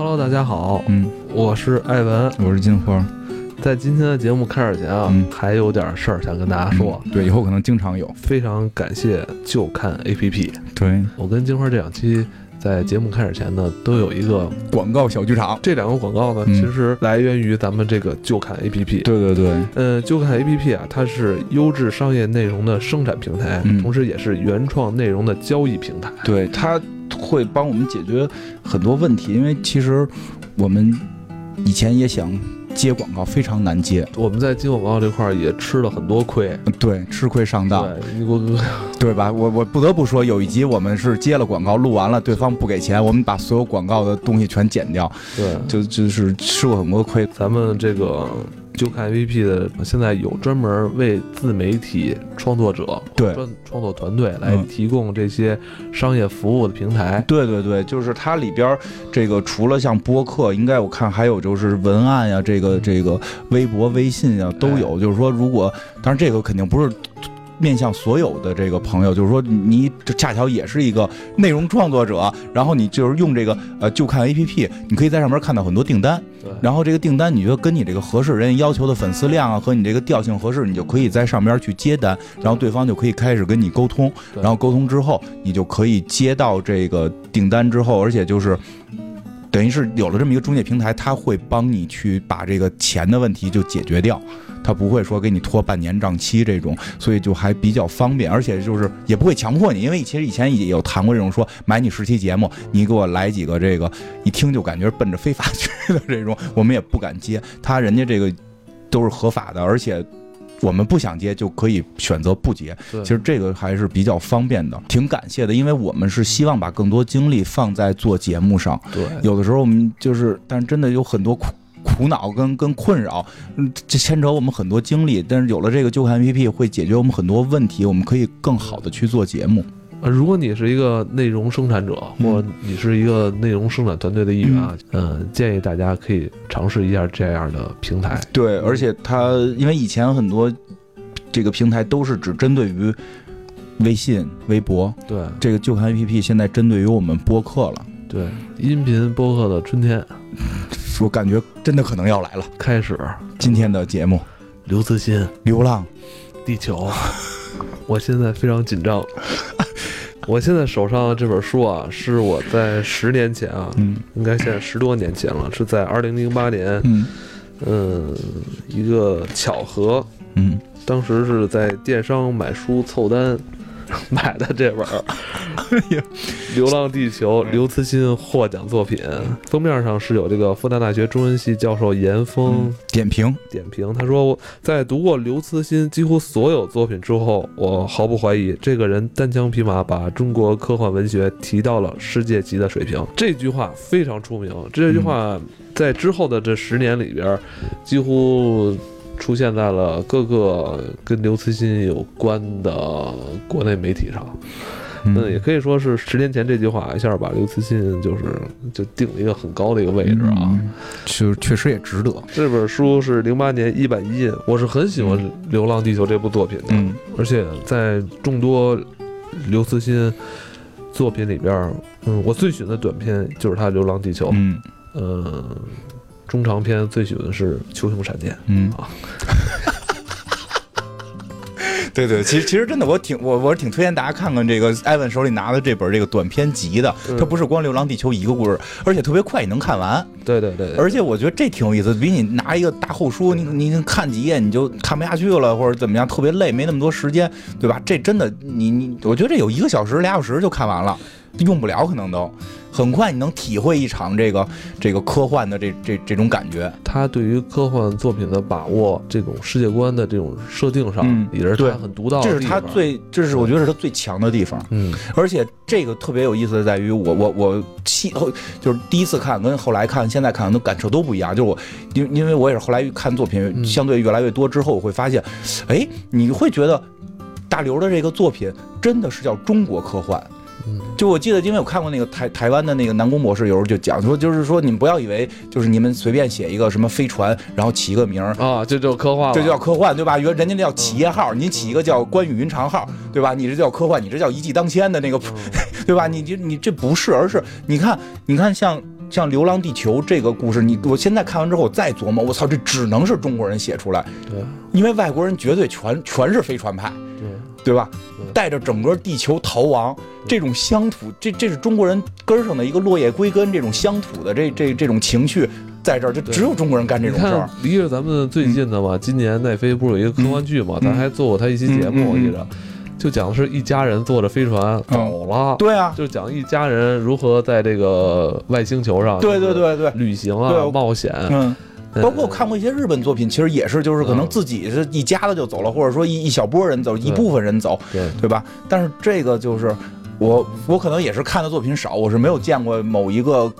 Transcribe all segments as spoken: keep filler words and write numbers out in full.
Hello， 大家好，嗯，我是艾文，我是金花。在今天的节目开始前啊，嗯、还有点事儿想跟大家说、嗯。对，以后可能经常有。非常感谢就看 A P P。对，我跟金花这两期在节目开始前呢，都有一个广告小剧场。这两个广告呢，嗯、其实来源于咱们这个就看 A P P。对对对。呃，就看 A P P 啊，它是优质商业内容的生产平台，嗯、同时也是原创内容的交易平台。对它。会帮我们解决很多问题，因为其实我们以前也想接广告，非常难接。我们在接广告这块也吃了很多亏，对，吃亏上当，对吧？我我不得不说，有一集我们是接了广告，录完了对方不给钱，我们把所有广告的东西全剪掉，对，就就是吃过很多亏。咱们这个。就看 A P P 的现在有专门为自媒体创作者对创作团队来提供这些商业服务的平台。对对对，就是它里边这个除了像播客，应该我看还有就是文案呀，这个这个微博、微信呀都有。就是说，如果当然这个肯定不是。面向所有的这个朋友，就是说你就恰巧也是一个内容创作者，然后你就是用这个呃就看 A P P， 你可以在上面看到很多订单，然后这个订单你觉得跟你这个合适，人家要求的粉丝量啊和你这个调性合适，你就可以在上面去接单，然后对方就可以开始跟你沟通，然后沟通之后你就可以接到这个订单之后，而且就是等于是有了这么一个中介平台，它会帮你去把这个钱的问题就解决掉。他不会说给你拖半年账期这种，所以就还比较方便，而且就是也不会强迫你，因为其实以前也有谈过这种说买你十期节目，你给我来几个这个一听就感觉奔着非法去的这种，我们也不敢接。他人家这个都是合法的，而且我们不想接就可以选择不接，其实这个还是比较方便的，挺感谢的，因为我们是希望把更多精力放在做节目上。对，有的时候我们就是，但真的有很多苦。苦恼跟跟困扰，嗯，这牵扯我们很多精力，但是有了这个就看 A P P 会解决我们很多问题，我们可以更好的去做节目。呃，如果你是一个内容生产者，或者你是一个内容生产团队的一员啊，嗯，嗯，建议大家可以尝试一下这样的平台。对，而且它因为以前很多这个平台都是只针对于微信、微博，对，这个就看 A P P 现在针对于我们播客了，对，音频播客的春天。我感觉真的可能要来了。开始今天的节目，刘慈欣《流浪地球》。我现在非常紧张。我现在手上这本书啊，是我在十年前啊，嗯、应该现在十多年前了，是在二零零八年，嗯，嗯，一个巧合，嗯，当时是在电商买书凑单。买的这本《流浪地球》，刘慈欣获奖作品，封面上是有这个复旦大学中文系教授严峰、嗯、点评点评，他说在读过刘慈欣几乎所有作品之后，我毫不怀疑这个人单枪匹马把中国科幻文学提到了世界级的水平。这句话非常出名，这句话在之后的这十年里边几乎出现在了各个跟刘慈欣有关的国内媒体上，那、嗯、也可以说是十年前这句话一下把刘慈欣就是就定了一个很高的一个位置啊，就、嗯、确实也值得。这本书是零八年一版一印，我是很喜欢《流浪地球》这部作品的，嗯、而且在众多刘慈欣作品里边，嗯，我最喜欢的短篇就是他《流浪地球》，嗯，呃。中长篇最喜欢的是《球形闪电》。嗯啊，对对，其实其实真的我挺我我挺推荐大家看看这个艾文手里拿的这本这个短篇集的，它不是光《流浪地球》一个故事，而且特别快，你能看完。对对 对, 对，而且我觉得这挺有意思，比你拿一个大厚书，你你看几页你就看不下去了，或者怎么样，特别累，没那么多时间，对吧？这真的，你你，我觉得这有一个小时、俩小时就看完了。用不了，可能都很快，你能体会一场这个这个科幻的这这这种感觉。他对于科幻作品的把握，这种世界观的这种设定上，嗯、也是他很独到的地方。这是他最，这是我觉得是他最强的地方。嗯，而且这个特别有意思的在于我，我我我期就是第一次看跟后来看，现在看都感受都不一样。就是我，因因为我也是后来看作品相对越来越多之后，我会发现，哎，你会觉得大刘的这个作品真的是叫中国科幻。就我记得，因为我看过那个台台湾的那个南宫博士，有时候就讲说，就是说你们不要以为就是你们随便写一个什么飞船，然后起一个名儿啊，这就科幻，这就叫科幻，对吧？人家叫企业号，你起一个叫关羽云长号，对吧？你这叫科幻，你这叫一骑当千的那个，对吧？你这你这不是，而是你看你看像像《流浪地球》这个故事，你我现在看完之后我再琢磨，我操，这只能是中国人写出来，对，因为外国人绝对全全是非船派，对，对吧？对，带着整个地球逃亡，这种乡土，这这是中国人根上的一个落叶归根，这种乡土的这这这种情绪。在这儿就只有中国人干这种事儿。离着咱们最近的嘛，嗯、今年奈飞不是有一个科幻剧嘛，嗯、咱还做过他一期节目，我记着，就讲的是一家人坐着飞船走了。嗯、对啊，就讲一家人如何在这个外星球上，对对对对，旅行啊，冒险。嗯，包括我看过一些日本作品，其实也是，就是可能自己是一家的就走了，或者说一一小波人走，一部分人走，对对吧？但是这个就是我我可能也是看的作品少，我是没有见过某一个。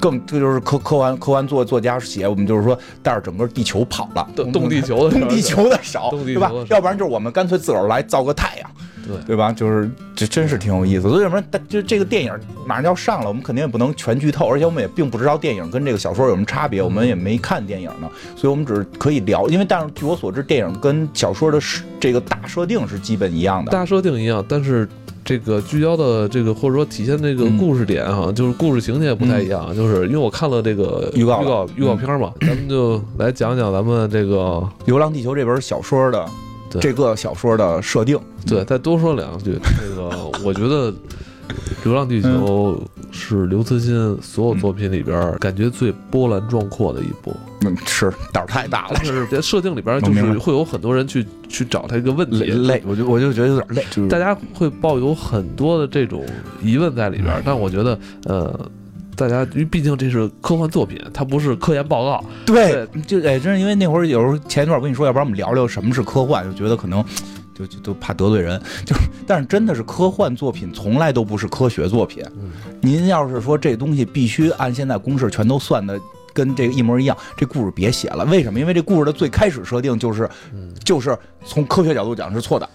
更这就是科科幻科幻作作家写，我们就是说带着整个地球跑了，动地球的动地球的少，对吧？要不然就是我们干脆自个儿来造个太阳，对对吧？就是这真是挺有意思。所以什么？就这个电影马上要上了，我们肯定也不能全剧透，而且我们也并不知道电影跟这个小说有什么差别，我们也没看电影呢，所以我们只可以聊。因为但是据我所知，电影跟小说的这个大设定是基本一样的，大设定一样，但是。这个聚焦的这个或者说体现这个故事点哈、啊，嗯、就是故事情节不太一样，嗯、就是因为我看了这个预告预告预告片嘛，嗯、咱们就来讲讲咱们这个《流浪地球》这本小说的这个小说的设定。对，再多说两句，这个我觉得《流浪地球》是刘慈欣所有作品里边感觉最波澜壮阔的一部。嗯，是胆儿太大了。就是在设定里边，就是会有很多人去去找他一个问题，累，我就我就觉得有点累。就是、大家会抱有很多的这种疑问在里边，但我觉得，呃，大家因为毕竟这是科幻作品，它不是科研报告。对，对就哎，真是因为那会儿有时候前一段我跟你说，要不然我们聊聊什么是科幻，就觉得可能。就就都怕得罪人，就是，但是真的是科幻作品从来都不是科学作品。您要是说这东西必须按现在公式全都算的跟这个一模一样，这故事别写了。为什么？因为这故事的最开始设定就是，就是从科学角度讲是错的，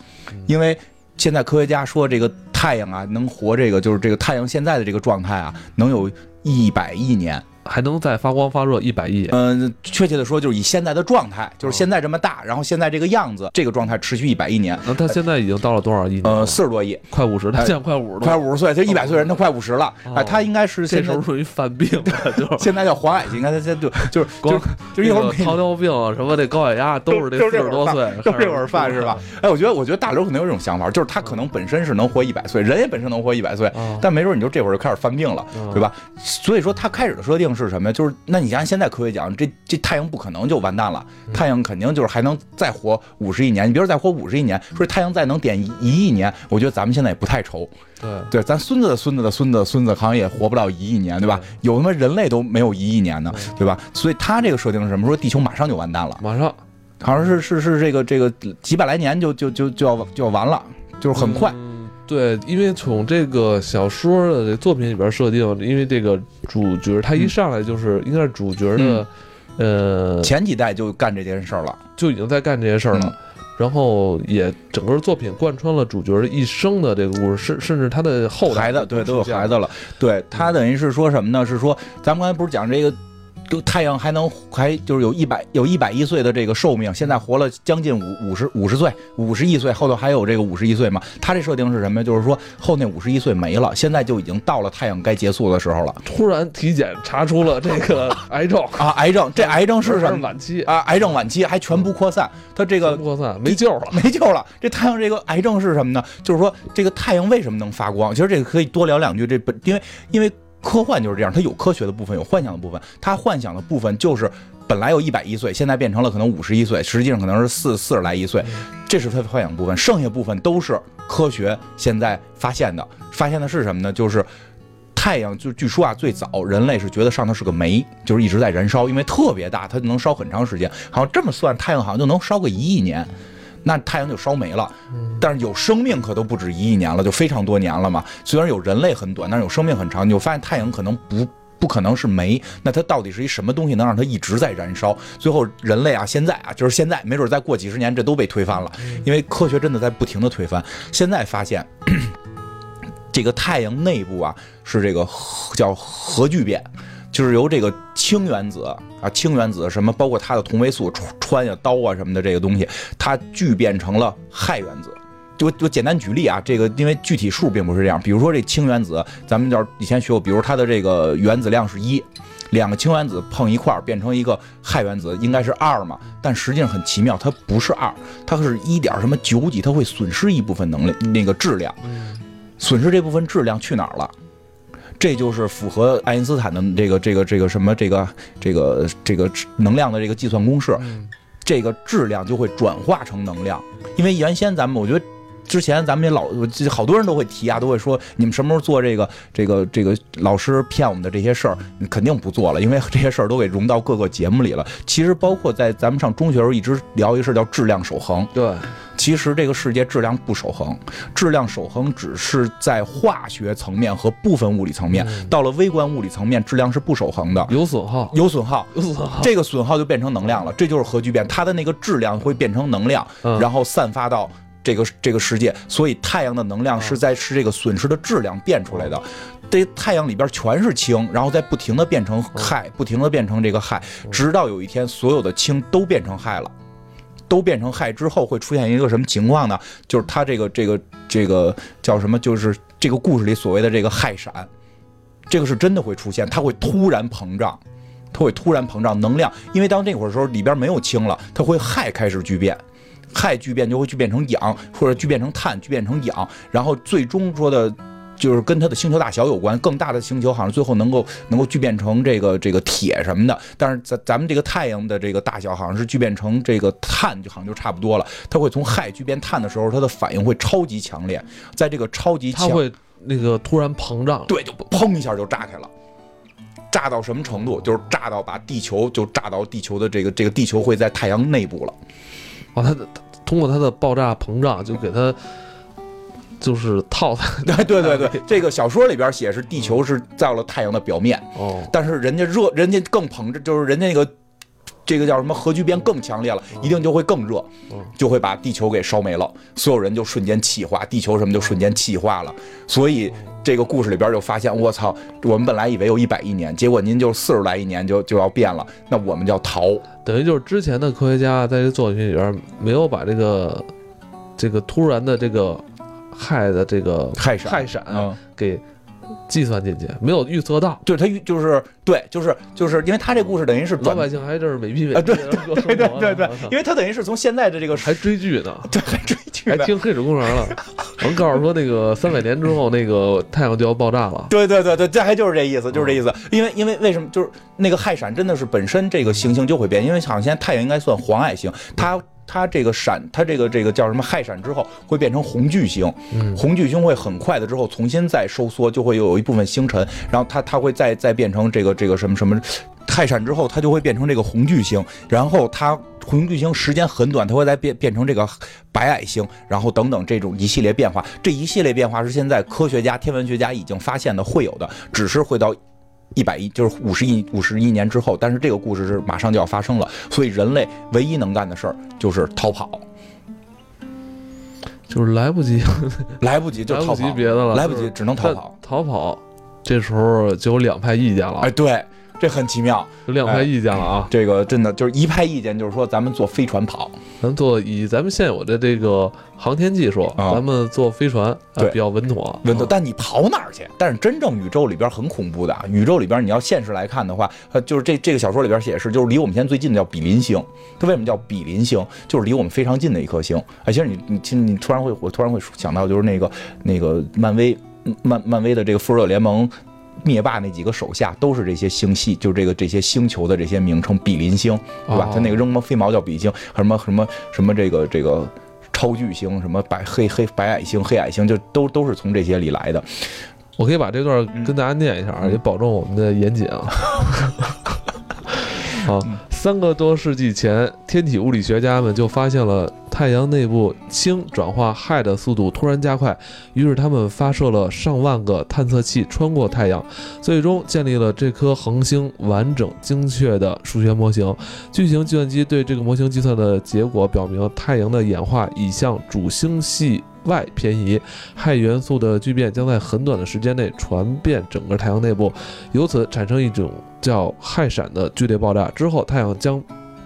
因为现在科学家说这个太阳啊能活，这个就是这个太阳现在的这个状态啊能有一百亿年。还能再发光发热一百亿？嗯、呃，确切的说，就是以现在的状态，就是现在这么大，然后现在这个样子，这个状态持续一百亿年。那他现在已经到了多少亿年？呃，四十多亿，快五十。他现在快五十，快五十岁，他一百岁人，他快五十了。哎，他应该是这时候属于犯病了，就现在叫黄矮星。你看他现在就就是就就一会儿糖尿病啊什么的，高血压都是这四十多岁，都这会儿犯是吧？哎，我觉得我觉得大刘可能有这种想法，就是他可能本身是能活一百岁，人也本身能活一百岁，但没准你就这会儿就开始犯病了，对吧？所以说他开始的设定。是什么呀？就是那你按现在科学讲，这这太阳不可能就完蛋了，太阳肯定就是还能再活五十亿年。你比如再活五十亿年，说太阳再能点一亿年，我觉得咱们现在也不太愁。对对，咱孙子的孙子的孙子的孙子好像也活不了一亿年，对吧？有他妈人类都没有一亿年呢，对吧？所以他这个设定是什么？说地球马上就完蛋了，马上好像是是是这个这个几百来年就就就就要就要完了，就是很快。嗯对，因为从这个小说的这作品里边设定，因为这个主角他一上来就是、嗯、应该是主角的，嗯、呃，前几代就干这件事儿了，就已经在干这些事儿了。嗯、然后也整个作品贯穿了主角的一生的这个故事，甚甚至他的后代孩子，对，都有孩子了。对他等于是说什么呢？是说咱们刚才不是讲这个。就太阳还能还就是有一百有一百一岁的这个寿命，现在活了将近五五十五十岁五十一岁，后头还有这个五十一岁嘛？他这设定是什么呀？就是说后那五十一岁没了，现在就已经到了太阳该结束的时候了。突然体检查出了这个癌症啊，癌症这癌症是什么？晚期啊，癌症晚期还全部扩散，他这个扩散没救了，没救了。这太阳这个癌症是什么呢？就是说这个太阳为什么能发光？其实这个可以多聊两句，这本因为因为。因为科幻就是这样，它有科学的部分，有幻想的部分。它幻想的部分就是本来有一百一岁，现在变成了可能五十一岁，实际上可能是四四十来一岁，这是它的幻想部分。剩下部分都是科学现在发现的，发现的是什么呢？就是太阳，就据说啊，最早人类是觉得上头是个煤，就是一直在燃烧，因为特别大，它能烧很长时间。好像这么算，太阳好像就能烧个一亿年。那太阳就烧没了，但是有生命可都不止一亿年了，就非常多年了嘛。虽然有人类很短，但是有生命很长。你就发现太阳可能不不可能是煤，那它到底是一什么东西能让它一直在燃烧？最后人类啊，现在啊，就是现在，没准再过几十年这都被推翻了，因为科学真的在不停的推翻。现在发现，这个太阳内部啊是这个叫核聚变。就是由这个氢原子啊，氢原子什么，包括它的同位素氚呀、氘啊什么的这个东西，它聚变成了氦原子。我我简单举例啊，这个因为具体数并不是这样，比如说这氢原子，咱们叫以前学过，比如它的这个原子量是一，两个氢原子碰一块变成一个氦原子，应该是二嘛，但实际上很奇妙，它不是二，它是一点什么九几，它会损失一部分能量，那个质量，损失这部分质量去哪儿了？这就是符合爱因斯坦的这个这个这个什么这个这个这个能量的这个计算公式，这个质量就会转化成能量，因为原先咱们我觉得。之前咱们也老好多人都会提啊，都会说你们什么时候做这个这个这个老师骗我们的这些事儿，肯定不做了，因为这些事儿都给融到各个节目里了。其实包括在咱们上中学时候一直聊一个事叫质量守恒。对，其实这个世界质量不守恒，质量守恒只是在化学层面和部分物理层面，嗯、到了微观物理层面，质量是不守恒的，有损耗，有损耗，有损耗，这个损耗就变成能量了，这就是核聚变，它的那个质量会变成能量，嗯、然后散发到。这个这个世界，所以太阳的能量是在是这个损失的质量变出来的。这太阳里边全是氢，然后再不停的变成氦，不停的变成这个氦，直到有一天所有的氢都变成氦了。都变成氦之后会出现一个什么情况呢？就是它这个这个这个叫什么？就是这个故事里所谓的这个氦闪，这个是真的会出现，它会突然膨胀，它会突然膨胀能量，因为当那会儿的时候里边没有氢了，它会氦开始聚变。氦聚变就会聚变成氧，或者聚变成碳，聚变成氧，然后最终说的，就是跟它的星球大小有关。更大的星球好像最后能够能够聚变成这个这个铁什么的，但是咱咱们这个太阳的这个大小好像是聚变成这个碳，就好像就差不多了。它会从氦聚变碳的时候，它的反应会超级强烈，在这个超级强，它会那个突然膨胀，对，就砰一下就炸开了。炸到什么程度？就是炸到把地球就炸到地球的这个这个地球会在太阳内部了。哦，它通过它的爆炸膨胀，就给它就是套它。对对对，这个小说里边写是地球是到了太阳的表面，哦，但是人家热，人家更膨胀，就是人家那个这个叫什么核聚变更强烈了，一定就会更热，就会把地球给烧没了，所有人就瞬间气化，地球什么就瞬间气化了。所以这个故事里边就发现，我操，我们本来以为有一百亿年，结果您就四十来亿年就就要变了，那我们叫逃。等于就是之前的科学家在这作品里边没有把这个这个突然的这个氦的这个氦闪氦闪、嗯、给计算进去，没有预测到，对，他就是对，就是就是因为他这故事等于是老百姓还真是没屁没啊，对对对对对，因为他等于是从现在的这个还追剧呢，对，还追剧，还听《黑水公园》了。我们告诉说那个三百年之后，那个太阳就要爆炸了。对对对对，这还就是这意思，就是这意思。因为因为为什么就是那个氦闪真的是本身这个行星就会变，因为好像现在太阳应该算黄矮星，它。它这个闪，它这个这个叫什么氦闪之后会变成红巨星，红巨星会很快的之后重新再收缩，就会有一部分星辰，然后它它会再再变成这个这个什么什么，氦闪之后它就会变成这个红巨星，然后它红巨星时间很短，它会再变变成这个白矮星，然后等等这种一系列变化，这一系列变化是现在科学家天文学家已经发现的会有的，只是会到。一百亿就是五十亿，五十一年之后，但是这个故事是马上就要发生了，所以人类唯一能干的事儿就是逃跑，就是来不及，来不及就逃跑，来不及别的了，来不及只能逃跑。逃跑，这时候就有两派意见了。哎，对，这很奇妙，有两派意见了啊！哎、这个真的就是一派意见，就是说咱们坐飞船跑，咱们坐以咱们现有的这个航天技术，嗯、咱们坐飞船。对，比较稳妥，稳妥。但你跑哪儿去？但是真正宇宙里边很恐怖的，宇宙里边你要现实来看的话，呃，就是这这个小说里边写是，就是离我们现在最近的叫比邻星。它为什么叫比邻星？就是离我们非常近的一颗星。哎，其实你你你突然会，我突然会想到就是那个那个漫威漫漫威的这个复仇者联盟。灭霸那几个手下都是这些星系，就这个这些星球的这些名称，比邻星，对吧？他、哦、那个扔毛飞毛叫比邻星，什么什么什么这个这个超巨星，什么白黑黑白矮星、黑矮星，就都都是从这些里来的。我可以把这段跟大家念一下，嗯、也保证我们的严谨啊。好，三个多世纪前，天体物理学家们就发现了太阳内部氢转化氦的速度突然加快，于是他们发射了上万个探测器穿过太阳，最终建立了这颗恒星完整精确的数学模型。巨型计算机对这个模型计算的结果表明，太阳的演化已向主星系外偏移，氦元素的聚变将在很短的时间内传遍整个太阳内部，由此产生一种叫氦闪的剧烈爆炸。之后太阳将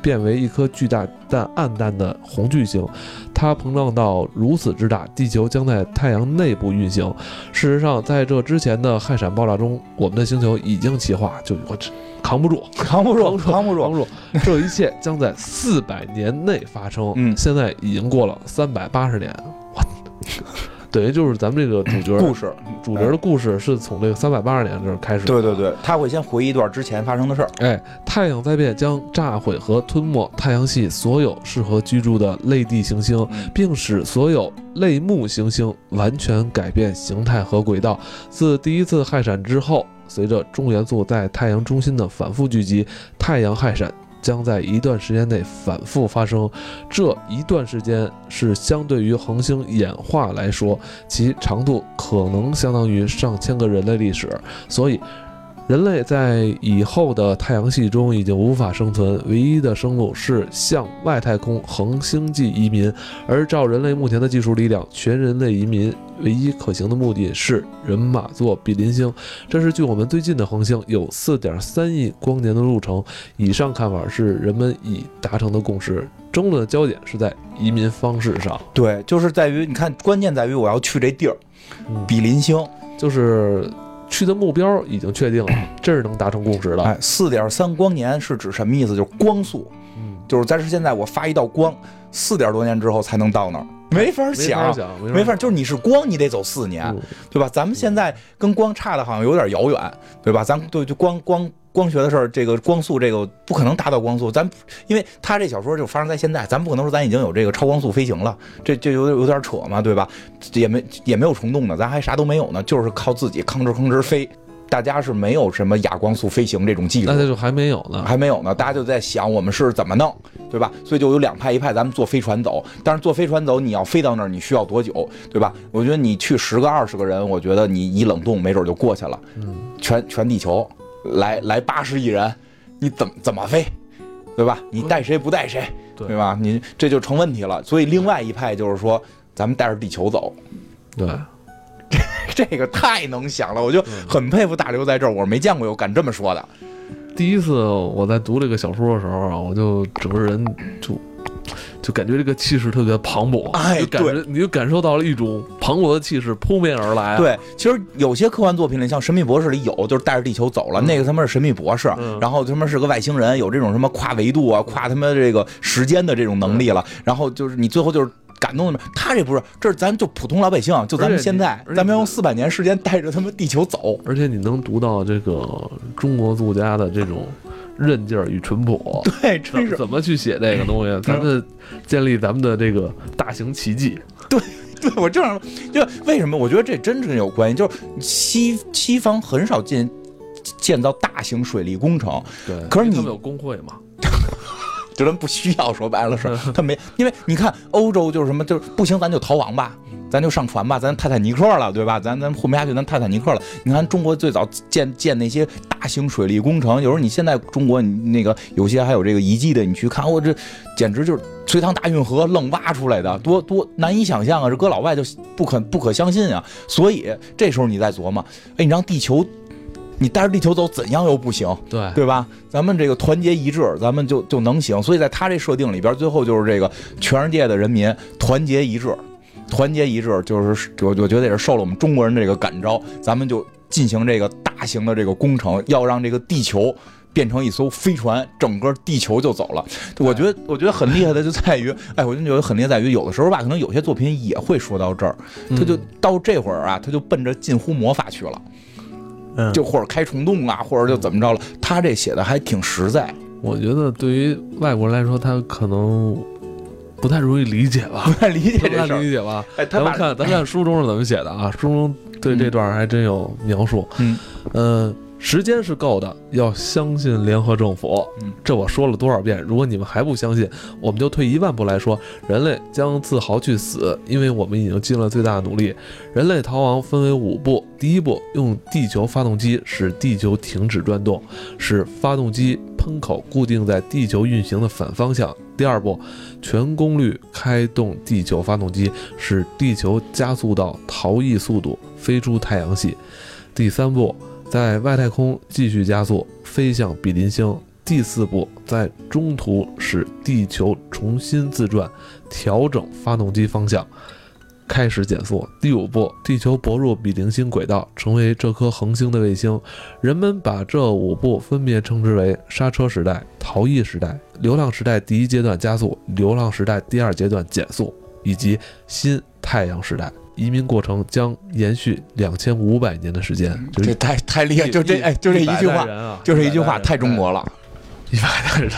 变为一颗巨大但暗淡的红巨星。它膨胀到如此之大，地球将在太阳内部运行。事实上，在这之前的氦闪爆炸中，我们的星球已经气化，就我扛不住，扛不住，扛不住，扛不住。这一切将在四百年内发生。嗯，现在已经过了三百八十年。我等于就是咱们这个主角故事，主角的故事是从这个三百八十年这开始。对对对，他会先回忆一段之前发生的事儿。哎，太阳灾变将炸毁和吞没太阳系所有适合居住的类地行星，并使所有类木行星完全改变形态和轨道。自第一次氦闪之后，随着重元素在太阳中心的反复聚集，太阳氦闪将在一段时间内反复发生，这一段时间是相对于恒星演化来说，其长度可能相当于上千个人类历史，所以人类在以后的太阳系中已经无法生存，唯一的生路是向外太空恒星际移民。而照人类目前的技术力量，全人类移民唯一可行的目的是人马座比邻星，这是距我们最近的恒星，有 四点三亿光年的路程。以上看法是人们已达成的共识，争论的焦点是在移民方式上。对，就是在于你看，关键在于我要去这地儿，比邻星、嗯、就是去的目标已经确定了，这是能达成共识的。哎，四点三光年是指什么意思？就是光速，嗯，就是但是现在我发一道光，四点多年之后才能到那儿。没法想，没法想，没法，没法就是你是光，你得走四年，嗯、对吧？咱们现在跟光差的好像有点遥远，对吧？咱对就光光光学的事儿，这个光速这个不可能达到光速，咱因为他这小说就发生在现在，咱不可能说咱已经有这个超光速飞行了，这这有有点扯嘛，对吧？也没也没有虫洞呢，咱还啥都没有呢，就是靠自己吭哧吭哧飞。大家是没有什么亚光速飞行这种技术，那就还没有呢，还没有呢。大家就在想我们是怎么弄，对吧？所以就有两派，一派咱们坐飞船走，但是坐飞船走，你要飞到那儿，你需要多久，对吧？我觉得你去十个、二十个人，我觉得你一冷冻没准就过去了。嗯，全全地球来来八十亿人，你怎么怎么飞，对吧？你带谁不带谁，对吧？你这就成问题了。所以另外一派就是说，咱们带着地球走，对。这个太能想了，我就很佩服大刘在这儿，我没见过有敢这么说的。第一次我在读这个小说的时候啊，我就整个人就就感觉这个气势特别磅礴，哎，就感觉你就感受到了一种磅礴的气势扑面而来、啊。对，其实有些科幻作品里，像《神秘博士》里有，就是带着地球走了，嗯、那个他妈是神秘博士，嗯、然后他妈是个外星人，有这种什么跨维度啊、跨他妈这个时间的这种能力了，嗯、然后就是你最后就是。感动的，他这不是，这是咱就普通老百姓，就咱们现在，咱们要用四百年时间带着他们地球走。而且你能读到这个中国作家的这种韧劲儿与淳朴，对，真是怎么去写这个东西？咱们建立咱们的这个大型奇迹。对，对我这样，就为什么？我觉得这真正有关系，就是西西方很少建建造大型水利工程，对，可是你他们有工会嘛？就咱不需要，说白了是，他没，因为你看欧洲就是什么，就是不行，咱就逃亡吧，咱就上船吧，咱泰坦尼克了，对吧？咱咱混不下去，咱泰坦尼克了。你看中国最早建建那些大型水利工程，有时候你现在中国你那个有些还有这个遗迹的，你去看，我、哦、这简直就是隋唐大运河愣挖出来的，多多难以想象啊！这搁老外就不可不可相信啊。所以这时候你在琢磨，哎，你让地球。你带着地球走怎样又不行，对对吧？咱们这个团结一致，咱们就就能行。所以在他这设定里边，最后就是这个全世界的人民团结一致，团结一致就是我我觉得也是受了我们中国人的这个感召，咱们就进行这个大型的这个工程，要让这个地球变成一艘飞船，整个地球就走了。我觉得我觉得很厉害的就在于，哎，我就觉得很厉害在于，有的时候吧，可能有些作品也会说到这儿，他就到这会儿啊，他就奔着近乎魔法去了。就或者开虫洞啊，或者就怎么着了，他这写的还挺实在。我觉得对于外国人来说，他可能不太容易理解吧，不太理解这事儿，理解吧。哎，咱们看，咱看书中是怎么写的啊？书中对这段还真有描述。嗯，呃，时间是够的，要相信联合政府。嗯，这我说了多少遍？如果你们还不相信，我们就退一万步来说，人类将自豪去死，因为我们已经尽了最大的努力。人类逃亡分为五步。第一步，用地球发动机使地球停止转动，使发动机喷口固定在地球运行的反方向。第二步，全功率开动地球发动机，使地球加速到逃逸速度，飞出太阳系。第三步，在外太空继续加速，飞向比邻星。第四步在中途使地球重新自转，调整发动机方向，开始减速。第五步，地球泊入比邻星轨道，成为这颗恒星的卫星。人们把这五步分别称之为刹车时代、逃逸时代、流浪时代第一阶段加速、流浪时代第二阶段减速，以及新太阳时代。移民过程将延续两千五百年的时间。这太太厉害，就这哎，就这一句话，啊、就这一句话太中国了。一百代人，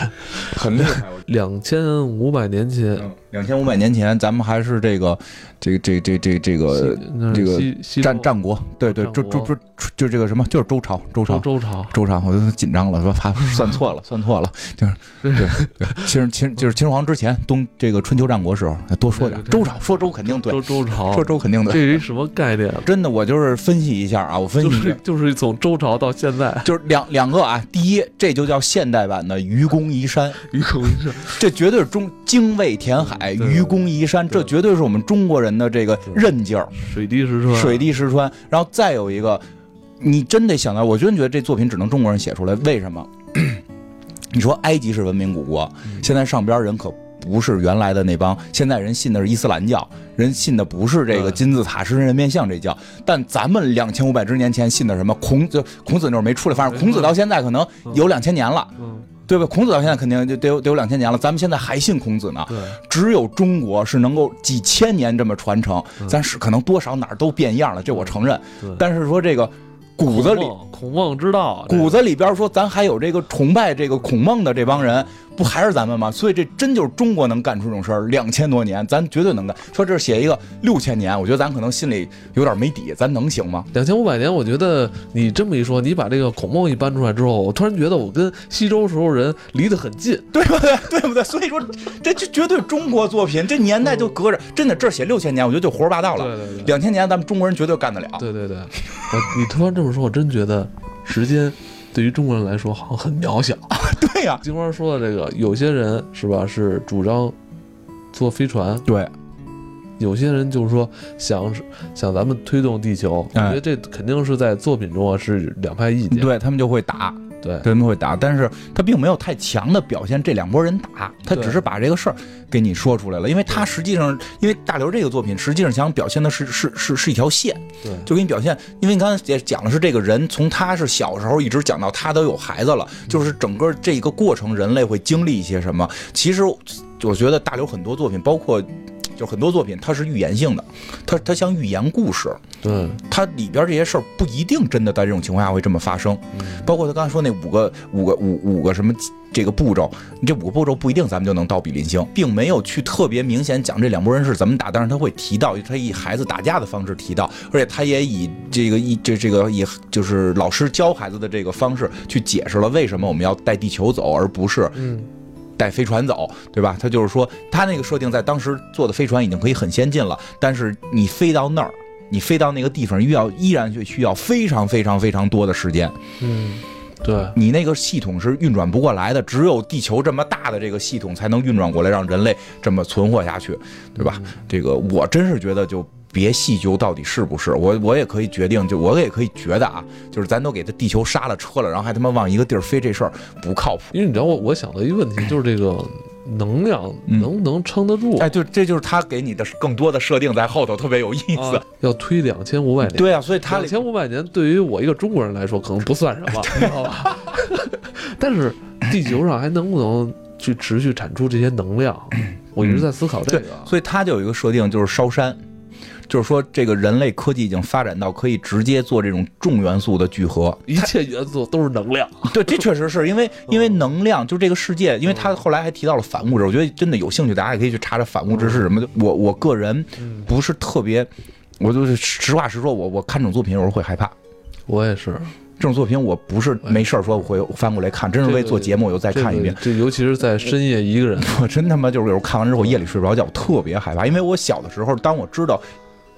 很厉害。两千五百年前，两千五百年前，咱们还是这个，这个，这个，这个，这个，这个战战国，对对，就就就就这个什么，就是周朝，周朝，周朝，周朝，我都紧张了，说怕算错了，算错了，就是对，秦秦就是秦始皇之前，东这个春秋战国时候，多说点周朝，说周肯定对，周朝，说周肯定对，这是什么概念？真的，我就是分析一下啊，我分析就是从周朝到现在，就是两两个啊，第一，这就叫现代版的愚公移山，愚公移山。这绝对是中精卫填海、愚公移山，这绝对是我们中国人的这个韧劲儿，水滴石穿，水滴石穿。然后再有一个，你真得想到，我真觉得这作品只能中国人写出来。为什么？你说埃及是文明古国，现在上边人可不是原来的那帮，现在人信的是伊斯兰教，人信的不是这个金字塔、狮身人面像这教。但咱们两千五百之年前信的什么？孔子，孔子那会儿没出来，反正孔子到现在可能有两千年了。对吧？孔子到现在肯定就得有得有两千年了，咱们现在还信孔子呢。只有中国是能够几千年这么传承，咱是可能多少哪儿都变样了，这我承认。但是说这个骨子里，孔孟之道，骨子里边说咱还有这个崇拜这个孔孟的这帮人，不还是咱们吗？所以这真就是中国能干出这种事儿，两千多年，咱绝对能干。说这写一个六千年，我觉得咱可能心里有点没底，咱能行吗？两千五百年，我觉得你这么一说，你把这个孔孟一搬出来之后，我突然觉得我跟西周时候人离得很近，对不对？对不对？所以说这就绝对中国作品，这年代就隔着，真的这写六千年，我觉得就胡说八道了。两千年，咱们中国人绝对干得了。对对对，你突然这么说，我真觉得时间对于中国人来说好像很渺小。对呀、啊，金花说的这个，有些人是吧是主张坐飞船，对，有些人就是说想想咱们推动地球，我觉得这肯定是在作品中啊是两派意见，对他们就会打，对他们会打，但是他并没有太强的表现这两拨人打，他只是把这个事儿给你说出来了，因为他实际上，因为大刘这个作品实际上想表现的是是是是一条线，对，就给你表现，因为你刚才也讲的是这个人从他是小时候一直讲到他都有孩子了，就是整个这个过程人类会经历一些什么。其实我觉得大刘很多作品，包括就很多作品，它是预言性的，它它像预言故事，对，它里边这些事儿不一定真的在这种情况下会这么发生，包括他刚才说那五个五个五五个什么这个步骤，这五个步骤不一定咱们就能到比邻星，并没有去特别明显讲这两拨人是怎么打，但是他会提到，他以孩子打架的方式提到，而且他也以这个以这这个以就是老师教孩子的这个方式去解释了为什么我们要带地球走，而不是嗯。带飞船走，对吧？他就是说，他那个设定在当时做的飞船已经可以很先进了，但是你飞到那儿，你飞到那个地方，要依然需要非常非常非常多的时间。嗯，对，你那个系统是运转不过来的，只有地球这么大的这个系统才能运转过来，让人类这么存活下去，对吧？嗯、这个我真是觉得就。别细究到底是不是我，我也可以决定，就我也可以觉得啊，就是咱都给他地球杀了车了，然后还他妈往一个地儿飞，这事儿不靠谱。因为你知道我我想到一个问题，就是这个能量能能撑得住？哎，就这就是他给你的更多的设定在后头，特别有意思。啊、要推两千五百年，对啊，所以他两千五百年对于我一个中国人来说可能不算什么，你知道吧？但是地球上还能不能去持续产出这些能量？我一直在思考这个。嗯、所以他就有一个设定，就是烧山。就是说，这个人类科技已经发展到可以直接做这种重元素的聚合，一切元素都是能量。对，这确实是因为因为能量，就这个世界，因为他后来还提到了反物质，我觉得真的有兴趣，大家也可以去查查反物质是什么。我我个人不是特别，我就是实话实说，我我看这种作品有时候会害怕。我也是。这种作品我不是没事说我会翻过来看，真是为做节目我又再看一遍。这尤其是在深夜一个人，我真他妈就是有时候看完之后夜里睡不着觉，我特别害怕。因为我小的时候，当我知道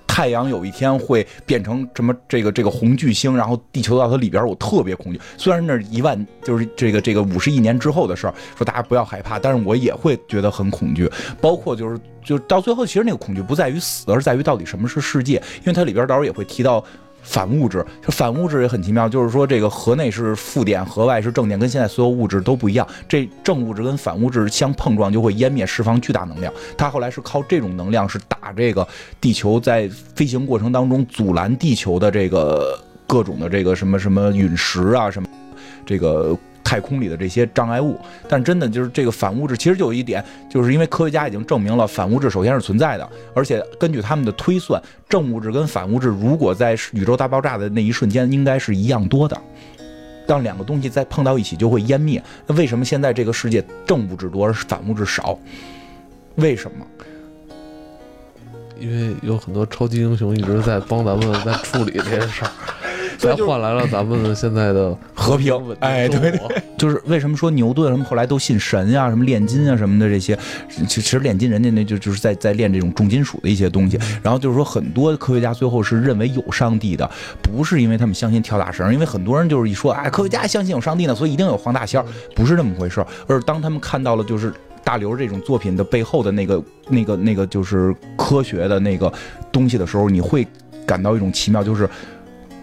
太阳有一天会变成什么这个这个红巨星，然后地球到它里边，我特别恐惧。虽然那一万就是这个这个五十亿年之后的事儿，说大家不要害怕，但是我也会觉得很恐惧。包括就是就到最后，其实那个恐惧不在于死，而在于到底什么是世界。因为它里边到时候也会提到。反物质，反物质也很奇妙，就是说这个核内是负电，核外是正电，跟现在所有物质都不一样。这正物质跟反物质相碰撞就会湮灭，释放巨大能量。它后来是靠这种能量是打这个地球，在飞行过程当中阻拦地球的这个各种的这个什么什么陨石啊，什么这个太空里的这些障碍物。但真的就是这个反物质，其实就有一点，就是因为科学家已经证明了反物质首先是存在的，而且根据他们的推算，正物质跟反物质如果在宇宙大爆炸的那一瞬间应该是一样多的，当两个东西再碰到一起就会湮灭。那为什么现在这个世界正物质多而反物质少？为什么？因为有很多超级英雄一直在帮咱们在处理这些事儿，才换来了咱们现在的和平稳定。哎，对对，就是为什么说牛顿什么后来都信神呀、啊、什么炼金啊什么的这些，其实炼金人家那就就是在在炼这种重金属的一些东西。然后就是说很多科学家最后是认为有上帝的，不是因为他们相信跳大神，因为很多人就是一说哎科学家相信有上帝呢，所以一定有黄大仙，不是这么回事。而当他们看到了就是大刘这种作品的背后的那个那个那个就是科学的那个东西的时候，你会感到一种奇妙，就是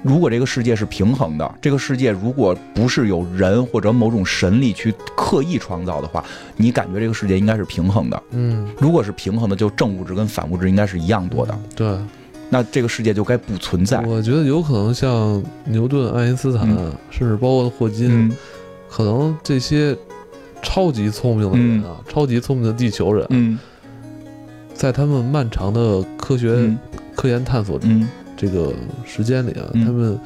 如果这个世界是平衡的，这个世界如果不是有人或者某种神力去刻意创造的话，你感觉这个世界应该是平衡的。嗯，如果是平衡的，就正物质跟反物质应该是一样多的。对，那这个世界就该不存在。我觉得有可能像牛顿、爱因斯坦，嗯、甚至包括霍金，嗯、可能这些超级聪明的人啊，嗯、超级聪明的地球人，嗯、在他们漫长的科学、嗯、科研探索中。嗯嗯这个时间里啊，他们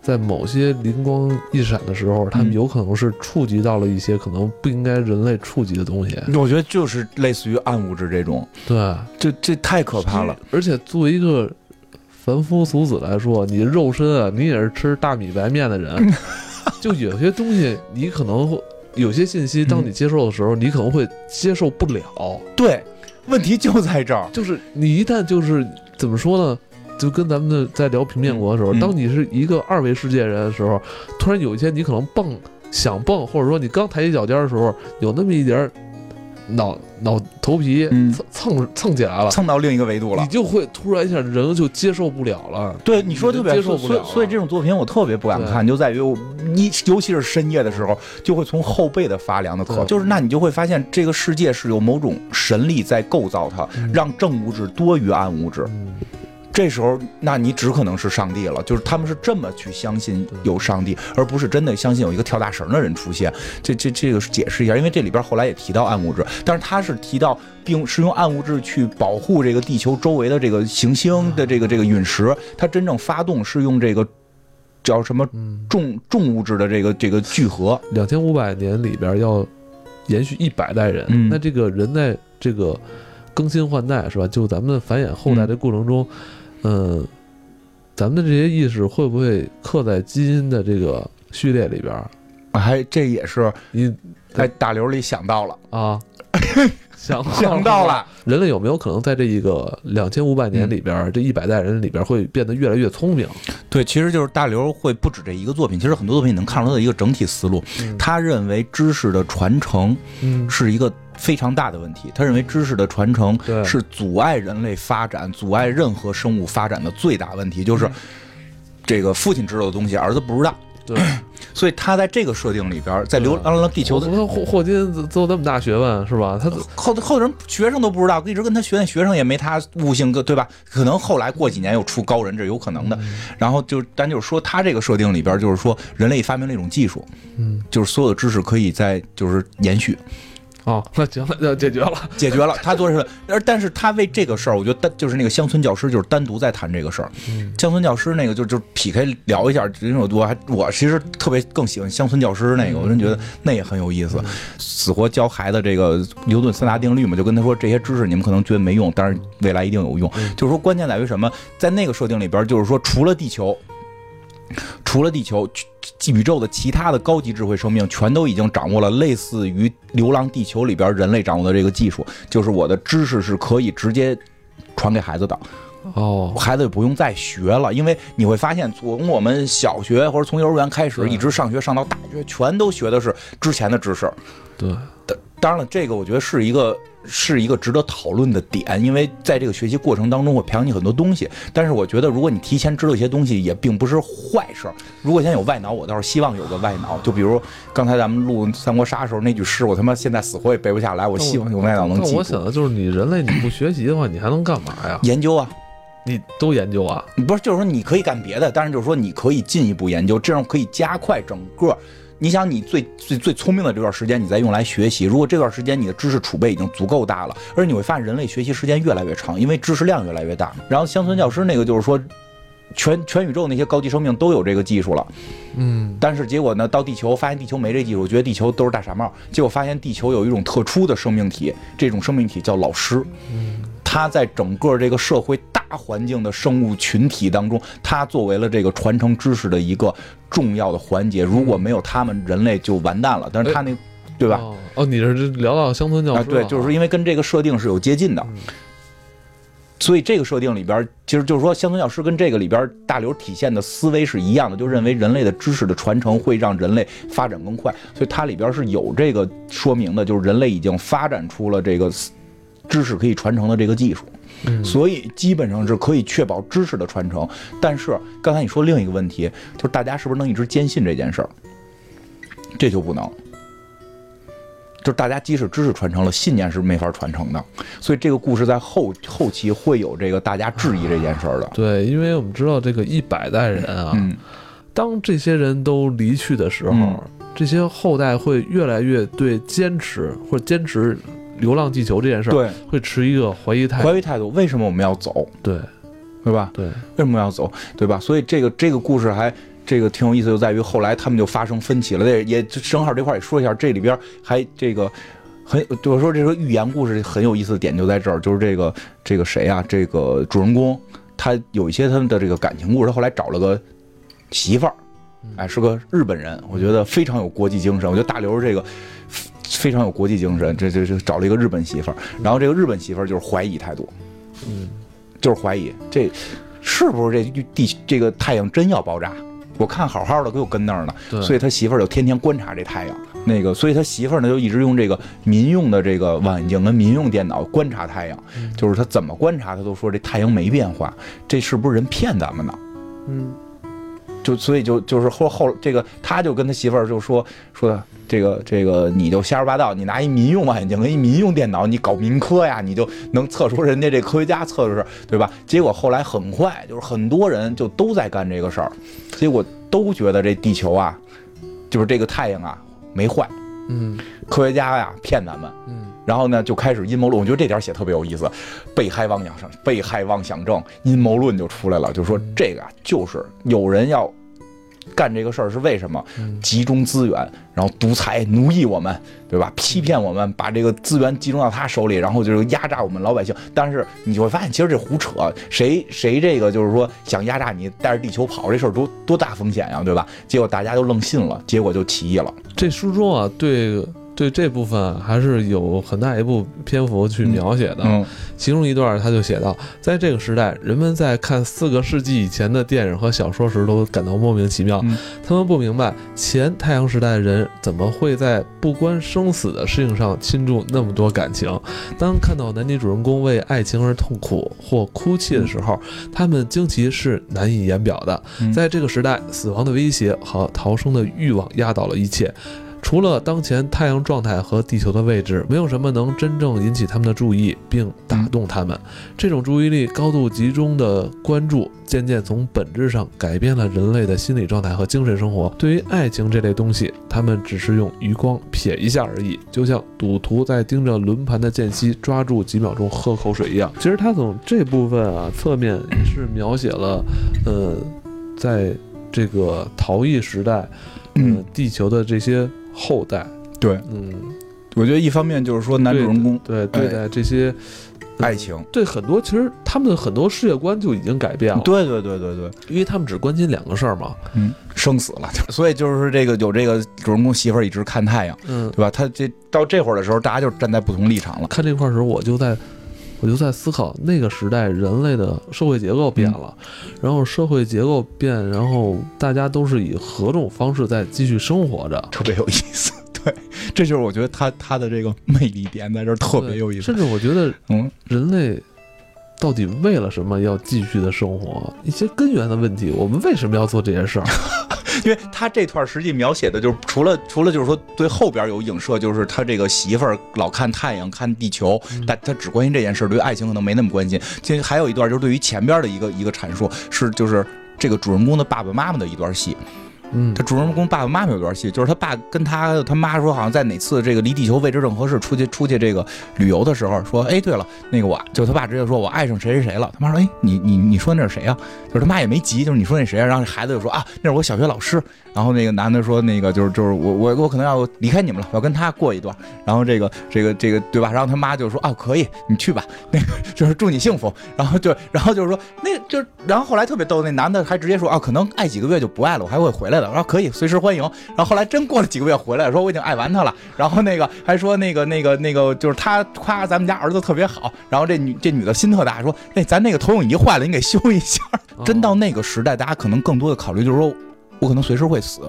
在某些灵光一闪的时候，嗯、他们有可能是触及到了一些可能不应该人类触及的东西。我觉得就是类似于暗物质这种，对，这这太可怕了。而且作为一个凡夫俗子来说，你肉身啊，你也是吃大米白面的人，就有些东西你可能会有些信息，当你接受的时候，嗯、你可能会接受不了。对，问题就在这儿，就是你一旦就是怎么说呢？就跟咱们的在聊平面国的时候，嗯嗯、当你是一个二维世界人的时候，突然有一天你可能蹦想蹦，或者说你刚抬起脚尖的时候，有那么一点脑脑头皮蹭、嗯、蹭起来了，蹭到另一个维度了，你就会突然一下人就接受不了了。对，你说特别接受不了了，所以，所以这种作品我特别不敢看，就在于我你尤其是深夜的时候，就会从后背的发凉的咳，就是那你就会发现这个世界是有某种神力在构造它，嗯、让正物质多于暗物质。嗯这时候，那你只可能是上帝了，就是他们是这么去相信有上帝，而不是真的相信有一个跳大绳的人出现。这这这个解释一下，因为这里边后来也提到暗物质，但是他是提到并是用暗物质去保护这个地球周围的这个行星的这个这个陨石，它真正发动是用这个叫什么重重物质的这个这个聚合。两千五百年里边要延续一百代人，嗯、那这个人在这个更新换代是吧？就咱们繁衍后代的过程中。嗯嗯，咱们的这些意识会不会刻在基因的这个序列里边？哎，这也是你在大刘里想到了啊，想到 了, 想到了人类有没有可能在这一个两千五百年里边，嗯、这一百代人里边会变得越来越聪明？对，其实就是大刘会不止这一个作品，其实很多作品你能看出他的一个整体思路。嗯、他认为知识的传承是一个。非常大的问题，他认为知识的传承是阻碍人类发展、阻碍任何生物发展的最大问题，就是这个父亲知道的东西，儿子不知道。对，所以他在这个设定里边，在流浪了地球的霍霍金做那么大学问是吧？他后后人学生都不知道，一直跟他学的学生也没他悟性个对吧？可能后来过几年又出高人，这有可能的。嗯、然后就但就是说，他这个设定里边就是说，人类发明了一种技术，嗯，就是所有的知识可以在就是延续。哦，那行了，那解决了，解决了。他做的是，但是他为这个事儿，我觉得单就是那个乡村教师，就是单独在谈这个事儿。嗯、乡村教师那个就就 P K 聊一下，因为我还我其实特别更喜欢乡村教师那个，我真觉得那也很有意思。嗯、死活教孩子这个牛顿三大定律嘛，就跟他说这些知识你们可能觉得没用，但是未来一定有用。嗯、就是说关键在于什么，在那个设定里边，就是说除了地球。除了地球，宇宙的其他的高级智慧生命全都已经掌握了类似于《流浪地球》里边人类掌握的这个技术，就是我的知识是可以直接传给孩子的。哦，孩子也不用再学了，因为你会发现，从我们小学或者从幼儿园开始，一直上学上到大学，全都学的是之前的知识。对，当然了，这个我觉得是一个是一个值得讨论的点，因为在这个学习过程当中会培养你很多东西，但是我觉得如果你提前知道一些东西也并不是坏事。如果现在有外脑，我倒是希望有个外脑，就比如刚才咱们录三国杀的时候那句诗，我他妈现在死活也背不下来，我希望有外脑能记住。我想的就是你人类你不学习的话你还能干嘛呀？研究啊，你都研究啊？不是，就是说你可以干别的，但是就是说你可以进一步研究，这样可以加快整个。你想你最最最聪明的这段时间你再用来学习，如果这段时间你的知识储备已经足够大了，而你会发现人类学习时间越来越长，因为知识量越来越大。然后乡村教师那个就是说全全宇宙那些高级生命都有这个技术了，嗯，但是结果呢到地球发现地球没这技术，觉得地球都是大傻帽，结果发现地球有一种特殊的生命体，这种生命体叫老师，他在整个这个社会大环境的生物群体当中，他作为了这个传承知识的一个重要的环节，如果没有他们，人类就完蛋了。但是他那，对吧？哦，哦你是聊到乡村教师啊？对，就是因为跟这个设定是有接近的，嗯、所以这个设定里边，其实就是说乡村教师跟这个里边大刘体现的思维是一样的，就认为人类的知识的传承会让人类发展更快，所以它里边是有这个说明的，就是人类已经发展出了这个知识可以传承的这个技术。所以基本上是可以确保知识的传承，但是刚才你说另一个问题，就是大家是不是能一直坚信这件事儿？这就不能，就是大家即使知识传承了，信念是没法传承的。所以这个故事在后后期会有这个大家质疑这件事儿的、啊。对，因为我们知道这个一百代人啊、嗯，当这些人都离去的时候、嗯，这些后代会越来越对坚持或者坚持。流浪地球这件事儿会持一个怀疑态度，怀疑态度，为什么我们要走？对，对吧？对，为什么要走？对吧？所以这个这个故事还这个挺有意思，就在于后来他们就发生分歧了。也也正好这块也说一下，这里边还这个很，我说这个寓言故事很有意思的点就在这儿，就是这个这个谁啊，这个主人公他有一些他们的这个感情故事，他后来找了个媳妇儿，哎，是个日本人，我觉得非常有国际精神。我觉得大刘这个。非常有国际精神，这这这找了一个日本媳妇儿，然后这个日本媳妇儿就是怀疑态度，嗯，就是怀疑这是不是这地这个太阳真要爆炸？我看好好的给我跟那儿呢，所以他媳妇儿就天天观察这太阳，那个，所以他媳妇儿呢就一直用这个民用的这个望远镜跟民用电脑观察太阳，就是他怎么观察，他都说这太阳没变化，这是不是人骗咱们呢？嗯。就所以就就是后后这个他就跟他媳妇儿就说说这个这个你就瞎说八道，你拿一民用望远镜跟一民用电脑，你搞民科呀，你就能测出人家这科学家测出是，对吧？结果后来很快就是很多人就都在干这个事儿，所以我都觉得这地球啊，就是这个太阳啊没坏，嗯，科学家呀骗咱们，嗯。然后呢，就开始阴谋论。我觉得这点写特别有意思，被害妄想症，被害妄想症，阴谋论就出来了。就说这个啊，就是有人要干这个事儿，是为什么？集中资源，然后独裁、奴役我们，对吧？欺骗我们，把这个资源集中到他手里，然后就是压榨我们老百姓。但是你会发现，其实这胡扯，谁谁这个就是说想压榨你，带着地球跑这事儿多多大风险呀，对吧？结果大家都愣信了，结果就起义了。这书中啊，对。对这部分还是有很大一部篇幅去描写的、嗯嗯、其中一段他就写到，在这个时代，人们在看四个世纪以前的电影和小说时都感到莫名其妙、嗯、他们不明白前太阳时代的人怎么会在不关生死的事情上倾注那么多感情，当看到男女主人公为爱情而痛苦或哭泣的时候、嗯、他们惊奇是难以言表的、嗯、在这个时代，死亡的威胁和逃生的欲望压倒了一切，除了当前太阳状态和地球的位置，没有什么能真正引起他们的注意并打动他们。这种注意力高度集中的关注，渐渐从本质上改变了人类的心理状态和精神生活。对于爱情这类东西，他们只是用余光瞥一下而已，就像赌徒在盯着轮盘的间隙抓住几秒钟喝口水一样。其实他从这部分啊侧面也是描写了，呃，在这个逃逸时代，嗯、呃，地球的这些。后代对，嗯，我觉得一方面就是说男主人公对对待这些、哎、爱情，对很多其实他们的很多世界观就已经改变了，对对对对对，因为他们只关心两个事儿嘛，嗯，生死了，所以就是这个有这个主人公媳妇儿一直看太阳，嗯，对吧？他这到这会儿的时候，大家就站在不同立场了。看这块的时候，我就在我就在思考那个时代人类的社会结构变了，嗯、然后社会结构变，然后大家都是以何种方式在继续生活着，特别有意思。对，这就是我觉得他他的这个魅力点在这儿特别有意思。甚至我觉得，嗯，人类到底为了什么要继续的生活？一些根源的问题，我们为什么要做这些事儿？因为他这段实际描写的就是除了除了就是说对后边有影射，就是他这个媳妇儿老看太阳看地球，但他只关心这件事，对于爱情可能没那么关心。其实还有一段就是对于前边的一个一个阐述，是就是这个主人公的爸爸妈妈的一段戏。嗯，他主人公爸爸妈妈有段戏，就是他爸跟他他妈说，好像在哪次这个离地球位置正合适出去出去这个旅游的时候，说，哎，对了，那个我就他爸直接说我爱上谁谁谁了，他妈说，哎，你你你说那是谁啊？就是他妈也没急，就是你说那谁啊？然后孩子就说啊，那是我小学老师。然后那个男的说，那个就是就是我我我可能要离开你们了，我要跟他过一段。然后这个这个这个对吧？然后他妈就说啊，可以，你去吧，那个就是祝你幸福。然后就然后就是说那就然后后来特别逗，那男的还直接说啊，可能爱几个月就不爱了，我还会回来。然后可以随时欢迎，然后后来真过了几个月回来说我已经爱完他了，然后那个还说那个那个那个就是他夸咱们家儿子特别好，然后这女这女的心特大，说那咱那个投影仪坏了你给修一下。真到那个时代，大家可能更多的考虑就是说我可能随时会死，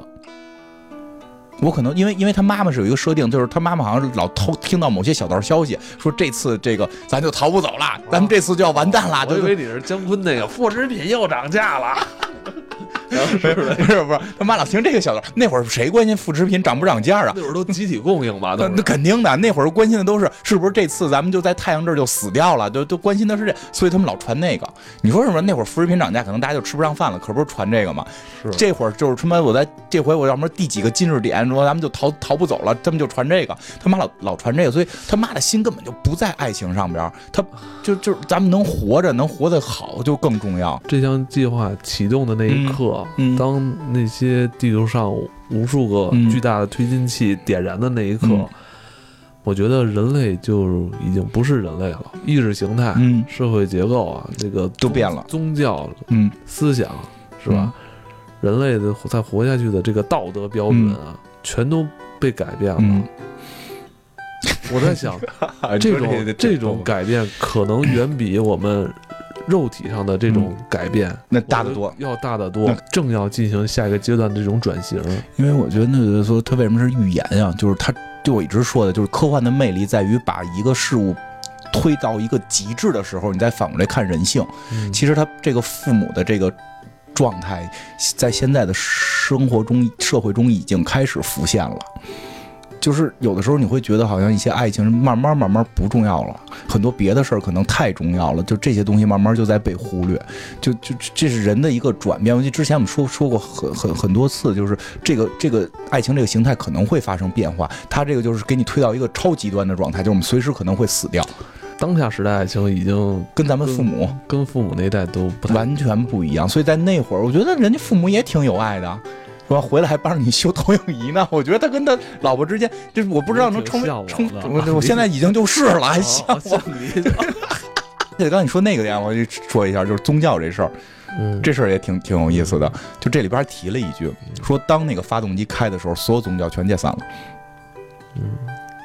我可能因为因为他妈妈是有一个设定，就是他妈妈好像老偷听到某些小道消息，说这次这个咱就逃不走了，咱们这次就要完蛋了。哦、我以为你是姜昆那个副食品又涨价了。是不是不是不是，他妈老听这个小道。那会儿谁关心副食品涨不涨价啊？那会儿都集体供应吧，那那肯定的。那会儿关心的都是是不是这次咱们就在太阳这儿就死掉了，都都关心的是这，所以他们老传那个。你说是不是？那会儿副食品涨价，可能大家就吃不上饭了，可不是传这个嘛？这会儿就是他妈我在这回我要么第几个今日点，说咱们就逃逃不走了，他们就传这个。他妈老老传这个，所以他妈的心根本就不在爱情上边，他就就咱们能活着，能活得好就更重要。这项计划启动的那一刻。嗯嗯、当那些地球上无数个巨大的推进器点燃的那一刻、嗯嗯、我觉得人类就已经不是人类了，意识形态、嗯、社会结构啊，这个都变了，宗教、嗯、思想是吧、嗯、人类的在活下去的这个道德标准啊、嗯、全都被改变了、嗯、我在想这种这种改变可能远比我们肉体上的这种改变、嗯、那大得多，要大得多，正要进行下一个阶段的这种转型。因为我觉得那说它为什么是预言啊，就是它就我一直说的就是科幻的魅力在于把一个事物推到一个极致的时候，你再反过来看人性、嗯、其实它这个父母的这个状态在现在的生活中社会中已经开始浮现了。就是有的时候你会觉得好像一些爱情慢慢慢慢不重要了，很多别的事儿可能太重要了，就这些东西慢慢就在被忽略，就就这是人的一个转变。之前我们说说过很很很多次，就是这个这个爱情这个形态可能会发生变化，它这个就是给你推到一个超极端的状态，就是我们随时可能会死掉。当下时代爱情已经跟咱们父母跟、跟父母那一代都不完全不一样，所以在那会儿，我觉得人家父母也挺有爱的。说回来还帮你修投影仪呢，我觉得他跟他老婆之间，就是我不知道能成为成，我我现在已经就是了，还像我。对，刚才你说那个点，我就说一下，就是宗教这事儿，这事儿也挺挺有意思的。就这里边提了一句，说当那个发动机开的时候，所有宗教全解散了。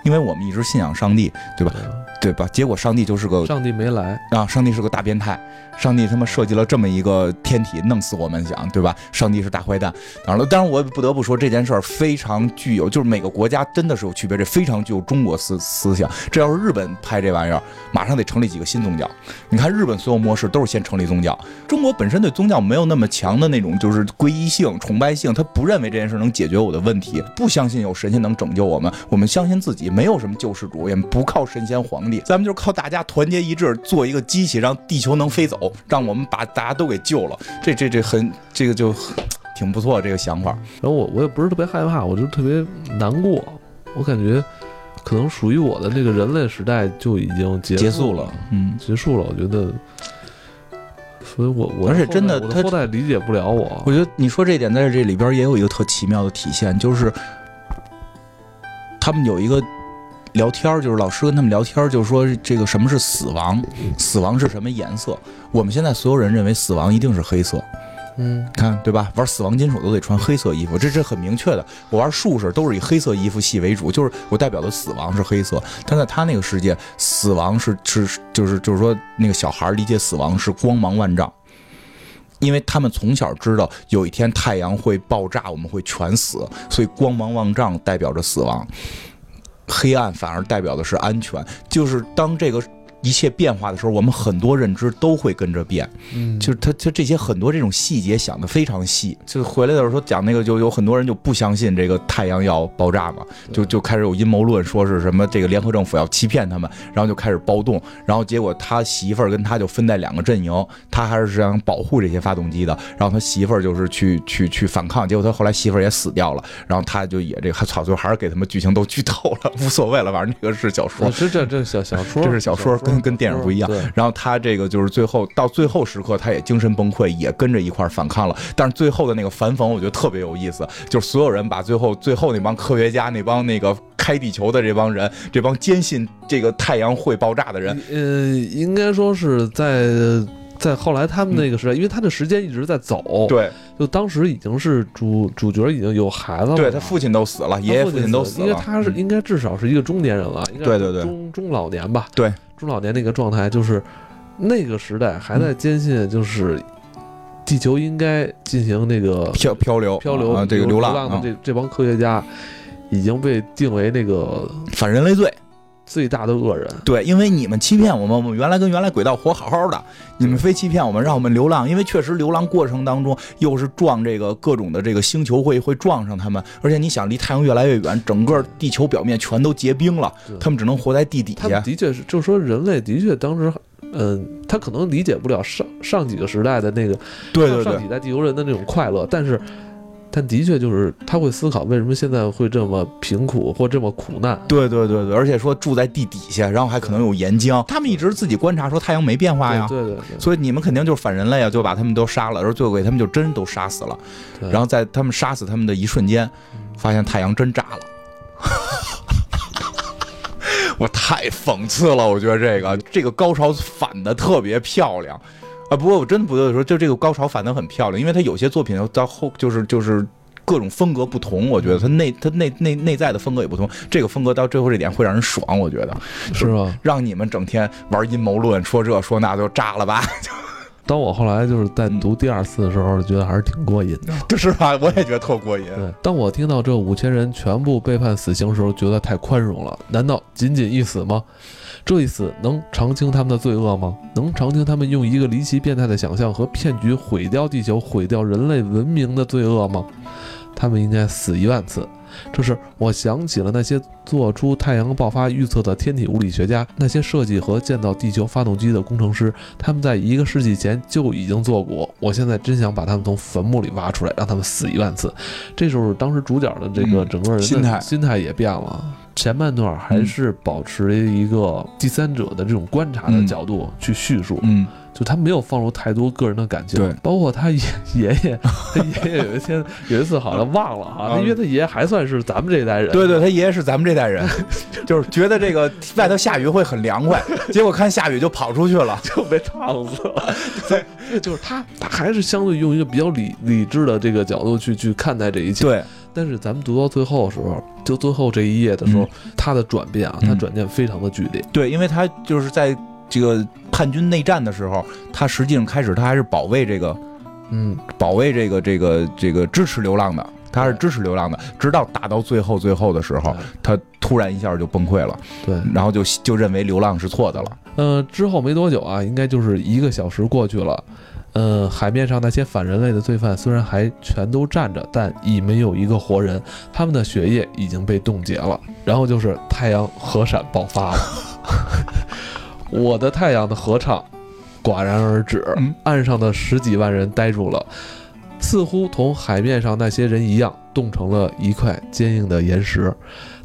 因为我们一直信仰上帝，对吧？对吧？结果上帝就是个上帝没来啊！上帝是个大变态，上帝他妈设计了这么一个天体弄死我们想，对吧？上帝是大坏蛋。当然了，当然我不得不说这件事儿非常具有，就是每个国家真的是有区别，这非常具有中国思思想。这要是日本拍这玩意儿，马上得成立几个新宗教。你看日本所有模式都是先成立宗教，中国本身对宗教没有那么强的那种就是皈依性、崇拜性，他不认为这件事能解决我的问题，不相信有神仙能拯救我们，我们相信自己没有什么救世主，也不靠神仙皇。咱们就是靠大家团结一致做一个机器，让地球能飞走，让我们把大家都给救了。这这这很，这个就挺不错这个想法。然后我我也不是特别害怕，我就特别难过。我感觉可能属于我的那个人类时代就已经结束了，结束了嗯，结束了。我觉得，所以我我而且真的，他后代理解不了我。我觉得你说这点在这里边也有一个特奇妙的体现，就是他们有一个。聊天就是老师跟他们聊天，就是说这个什么是死亡，死亡是什么颜色？我们现在所有人认为死亡一定是黑色，嗯，看对吧？玩死亡金属都得穿黑色衣服，这是很明确的。我玩术士都是以黑色衣服系为主，就是我代表的死亡是黑色。但在他那个世界，死亡是是就是就是说那个小孩理解死亡是光芒万丈。因为他们从小知道有一天太阳会爆炸，我们会全死，所以光芒万丈代表着死亡，黑暗反而代表的是安全。就是当这个一切变化的时候，我们很多认知都会跟着变。嗯，就是他他这些很多这种细节想得非常细。就回来的时候讲那个，就有很多人就不相信这个太阳要爆炸嘛，就就开始有阴谋论，说是什么这个联合政府要欺骗他们，然后就开始暴动，然后结果他媳妇儿跟他就分在两个阵营，他还是想保护这些发动机的，然后他媳妇儿就是去去去反抗，结果他后来媳妇儿也死掉了，然后他就也这个草最后还是给他们剧情都剧透了，无所谓了，反正这个是小说，这这这小小说，这是小说。跟, 跟电影不一样，然后他这个就是最后到最后时刻，他也精神崩溃，也跟着一块反抗了。但是最后的那个反讽，我觉得特别有意思，就是所有人把最后最后那帮科学家、那帮那个开地球的这帮人、这帮坚信这个太阳会爆炸的人，呃，应该说是在在后来他们那个时代，嗯、因为他的时间一直在走，对，就当时已经是主主角已经有孩子了，对他父亲都死了，爷爷父亲都死了，因为他是应该至少是一个中年人了，应该对对对，中中老年吧，对。中老年那个状态，就是那个时代还在坚信，就是地球应该进行那个漂漂流、漂流啊，这个流浪的这、啊、这帮科学家已经被定为那个反人类罪。最大的恶人，对，因为你们欺骗我们，我们原来跟原来轨道活好好的，你们非欺骗我们，让我们流浪，因为确实流浪过程当中又是撞这个各种的这个星球会会撞上他们，而且你想离太阳越来越远，整个地球表面全都结冰了，他们只能活在地底下。他们的确是，就是说人类的确当时。嗯，他可能理解不了上上几个时代的那个，对对对，上几代地球人的那种快乐，但是。但的确就是他会思考为什么现在会这么贫苦或这么苦难，对对对对，而且说住在地底下，然后还可能有岩浆，他们一直自己观察说太阳没变化呀，对对对对，所以你们肯定就是反人类啊，就把他们都杀了，然后最后给他们就真都杀死了，然后在他们杀死他们的一瞬间发现太阳真炸了。我太讽刺了，我觉得这个这个高潮反得特别漂亮啊！不过我真的不得不说，就这个高潮反得很漂亮，因为他有些作品到后就是就是各种风格不同，我觉得他内他内内内在的风格也不同。这个风格到最后这点会让人爽，我觉得是吧？让你们整天玩阴谋论，说这说那就炸了吧。当我后来就是在读第二次的时候，觉得还是挺过瘾的，这是吧？我也觉得特过瘾。对，当我听到这五千人全部被判死刑的时候，觉得太宽容了。难道仅仅一死吗？这一死能偿清他们的罪恶吗？能偿清他们用一个离奇变态的想象和骗局毁掉地球、毁掉人类文明的罪恶吗？他们应该死一万次。这是我想起了那些做出太阳爆发预测的天体物理学家，那些设计和建造地球发动机的工程师，他们在一个世纪前就已经做过。我现在真想把他们从坟墓里挖出来，让他们死一万次。这时候当时主角的这个整个人的心态心态也变了。前半段还是保持一个第三者的这种观察的角度去叙述，嗯，就他没有放入太多个人的感情，对，包括他爷爷，他爷爷有一天有一次好像忘了啊，因为他爷爷还算是咱们这代人，对对，他爷爷是咱们这代人，就是觉得这个外头下雨会很凉快，结果看下雨就跑出去了，就被烫死了。对，就是他，他还是相对用一个比较理理智的这个角度去去看待这一切。对，但是咱们读到最后的时候，就最后这一页的时候，嗯、他的转变啊，他转变非常的剧烈。对，因为他就是在。这个叛军内战的时候，他实际上开始他还是保卫这个，嗯，保卫这个这个这个支持流浪的，他是支持流浪的，直到打到最后最后的时候，他突然一下就崩溃了，对，然后就就认为流浪是错的了。呃，之后没多久啊，应该就是一个小时过去了。呃，海面上那些反人类的罪犯虽然还全都站着，但已没有一个活人，他们的血液已经被冻结了。然后就是太阳核闪爆发了。我的太阳的合唱戛然而止，岸上的十几万人呆住了，似乎同海面上那些人一样冻成了一块坚硬的岩石。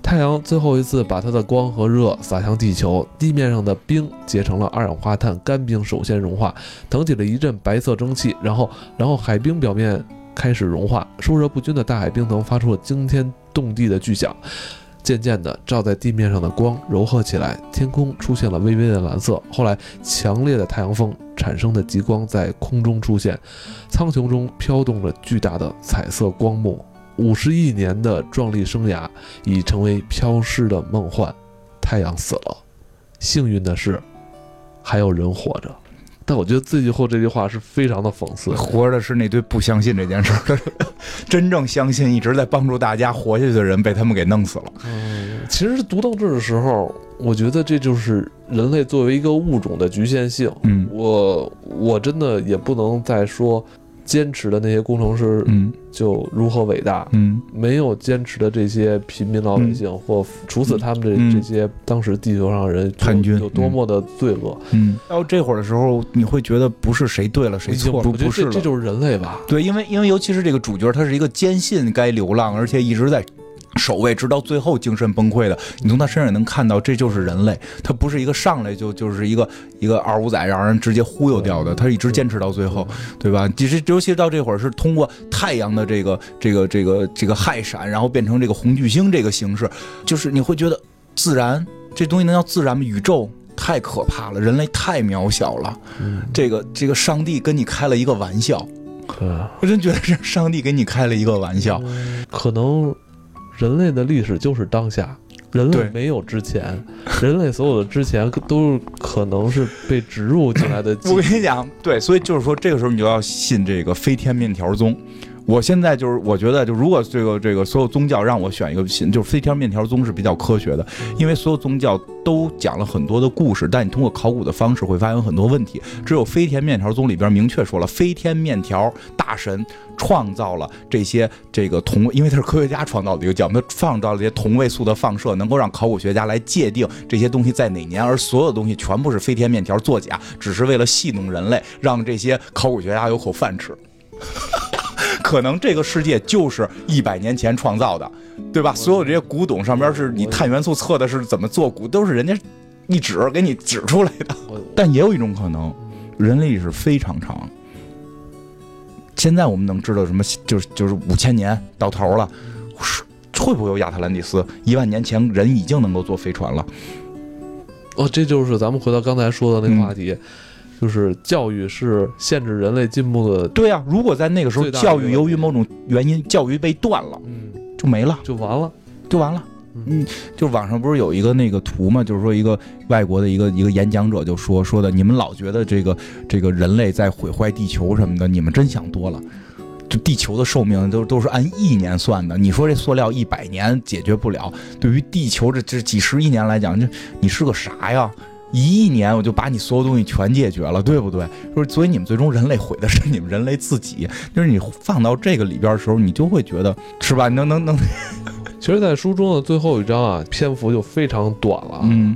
太阳最后一次把它的光和热洒向地球，地面上的冰结成了二氧化碳，干冰首先融化，腾起了一阵白色蒸汽，然后然后海冰表面开始融化，收热不均的大海冰层发出了惊天动地的巨响，渐渐的照在地面上的光柔和起来，天空出现了微微的蓝色。后来强烈的太阳风产生的极光在空中出现，苍穹中飘动着巨大的彩色光幕，五十亿年的壮丽生涯已成为飘逝的梦幻。太阳死了，幸运的是还有人活着。但我觉得最后这句话是非常的讽刺。活着是那堆不相信这件事儿，真正相信一直在帮助大家活下去的人被他们给弄死了。嗯，其实读到这儿的时候，我觉得这就是人类作为一个物种的局限性。嗯，我我真的也不能再说坚持的那些工程师，嗯，就如何伟大。嗯，没有坚持的这些平民老百姓，嗯、或处死他们的、嗯、这些当时地球上人叛军有多么的罪恶。嗯，到这会儿的时候，你会觉得不是谁对了谁错了，不是了，这就是人类吧？对，因为因为尤其是这个主角，他是一个坚信该流浪，而且一直在守卫，直到最后精神崩溃的。你从他身上也能看到，这就是人类，他不是一个上来就就是一个一个二五仔让人直接忽悠掉的，他一直坚持到最后，对吧？其实尤其到这会儿是通过太阳的这个这个这个这个氦闪，然后变成这个红巨星这个形式，就是你会觉得自然这东西能叫自然吗？宇宙太可怕了，人类太渺小了，这个这个上帝跟你开了一个玩笑，我真觉得是上帝跟你开了一个玩笑，可能。人类的历史就是当下，人类没有之前，人类所有的之前都可能是被植入进来的。我跟你讲，对，所以就是说，这个时候你就要信这个飞天面条宗。我现在就是，我觉得就如果这个这个所有宗教让我选一个信，就是飞天面条宗是比较科学的，因为所有宗教都讲了很多的故事，但你通过考古的方式会发现很多问题。只有飞天面条宗里边明确说了，飞天面条大神创造了这些这个同，因为他是科学家创造的一个角度，他创造了这些同位素的放射，能够让考古学家来界定这些东西在哪年，而所有东西全部是飞天面条作假，只是为了戏弄人类，让这些考古学家有口饭吃。可能这个世界就是一百年前创造的，对吧？所有这些古董上边是你碳元素测的是怎么做古，都是人家一指给你指出来的。但也有一种可能，人类历史非常长。现在我们能知道什么？就是就是五千年到头了，会不会有亚特兰蒂斯？一万年前人已经能够坐飞船了。哦，这就是咱们回到刚才说的那个话题。嗯，就是教育是限制人类进步的。对啊，如果在那个时候教育由于某种原因教育被断了，嗯，就没了，就完了，就完了。嗯，就网上不是有一个那个图嘛，就是说一个外国的一个一个演讲者就说说的，你们老觉得这个这个人类在毁坏地球什么的，你们真想多了。就地球的寿命都都是按亿年算的，你说这塑料一百年解决不了，对于地球这这几十亿年来讲，这你是个啥呀？一亿年我就把你所有东西全解决了，对不对？所以你们最终人类毁的是你们人类自己。就是你放到这个里边的时候，你就会觉得，是吧？能能能。其实，在书中的最后一章啊，篇幅就非常短了。嗯，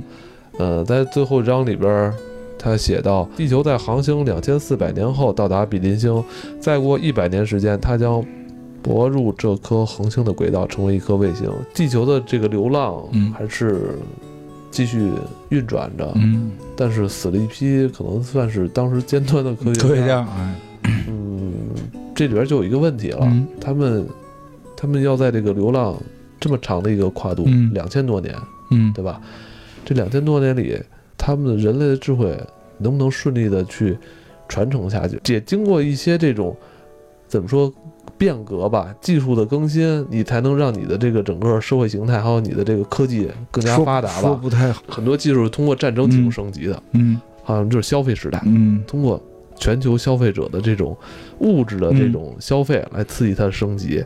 呃，在最后一章里边，他写到：地球在航行两千四百年后到达比邻星，再过一百年时间，它将泊入这颗恒星的轨道，成为一颗卫星。地球的这个流浪还是。嗯，继续运转着，嗯，但是死了一批，可能算是当时尖端的科学家。科学家，嗯，这里边就有一个问题了，嗯、他们他们要在这个流浪这么长的一个跨度，两千、嗯、多年，嗯，对吧？这两千多年里，他们人类的智慧能不能顺利的去传承下去？也经过一些这种怎么说？变革吧，技术的更新，你才能让你的这个整个社会形态，还有你的这个科技更加发达吧。说, 说不太好，很多技术是通过战争技术升级的，嗯，好像、嗯啊、就是消费时代，嗯，通过全球消费者的这种物质的这种消费来刺激它的升级。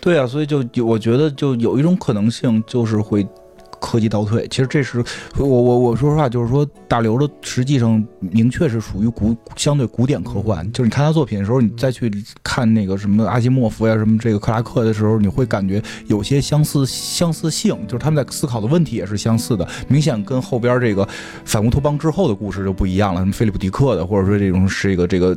对啊，所以就我觉得就有一种可能性，就是会科技倒退。其实这是我我我说实话，就是说大刘的实际上明确是属于古相对古典科幻。就是你看他作品的时候，你再去看那个什么阿西莫夫呀、啊、什么这个克拉克的时候，你会感觉有些相似相似性，就是他们在思考的问题也是相似的，明显跟后边这个反乌托邦之后的故事就不一样了，什么菲利普迪克的，或者说这种是一个这个。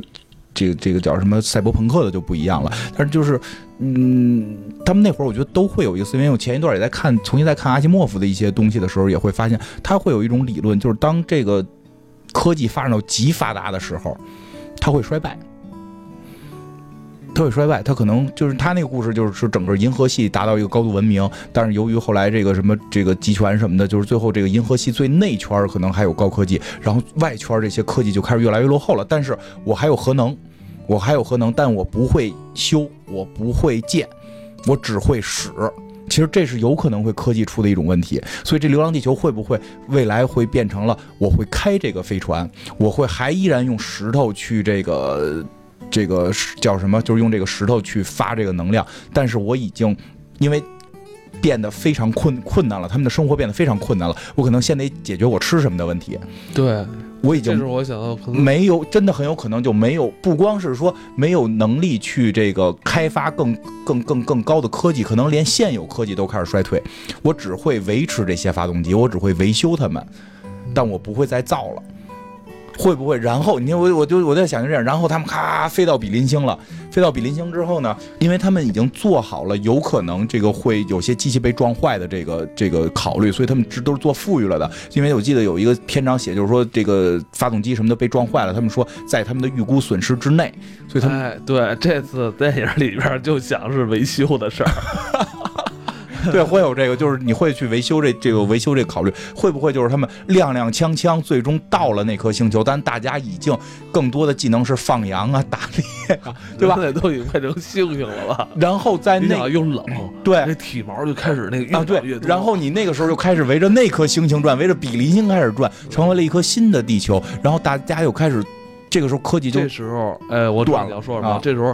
这个这个叫什么赛博朋克的就不一样了，但是就是，嗯，他们那会儿我觉得都会有一个思维。因为我前一段也在看，重新在看阿西莫夫的一些东西的时候，也会发现他会有一种理论，就是当这个科技发展到极发达的时候，它会衰败，它会衰败，它可能就是他那个故事就是说整个银河系达到一个高度文明，但是由于后来这个什么这个集权什么的，就是最后这个银河系最内圈可能还有高科技，然后外圈这些科技就开始越来越落后了。但是我还有核能。我还有核能，但我不会修，我不会建，我只会使，其实这是有可能会科技出的一种问题。所以这流浪地球会不会未来会变成了我会开这个飞船，我会还依然用石头去这个这个叫什么，就是用这个石头去发这个能量，但是我已经因为变得非常困困难了，他们的生活变得非常困难了，我可能先得解决我吃什么的问题。对，我已经这是我想到没有，真的很有可能就没有，不光是说没有能力去这个开发更更更更高的科技，可能连现有科技都开始衰退。我只会维持这些发动机，我只会维修它们，但我不会再造了。会不会？然后你看，我我就我在想就这样，然后他们咔飞到比邻星了。飞到比邻星之后呢，因为他们已经做好了有可能这个会有些机器被撞坏的这个这个考虑，所以他们都是做富裕了的。因为我记得有一个篇章写，就是说这个发动机什么的被撞坏了，他们说在他们的预估损失之内，所以他们、哎、对这次电影里边就想是维修的事儿。对，会有这个，就是你会去维修这这个维修这个考虑，会不会就是他们踉踉跄跄最终到了那颗星球，但大家已经更多的技能是放羊啊、打猎啊，对吧？现在都已经变成猩猩了吧？然后在那又冷，对，那体毛就开始那个啊，对，然后你那个时候就开始围着那颗星星转，围着比邻星开始转，成为了一颗新的地球，然后大家又开始，这个时候科技就这时候，哎，我断了说什么、啊？这时候，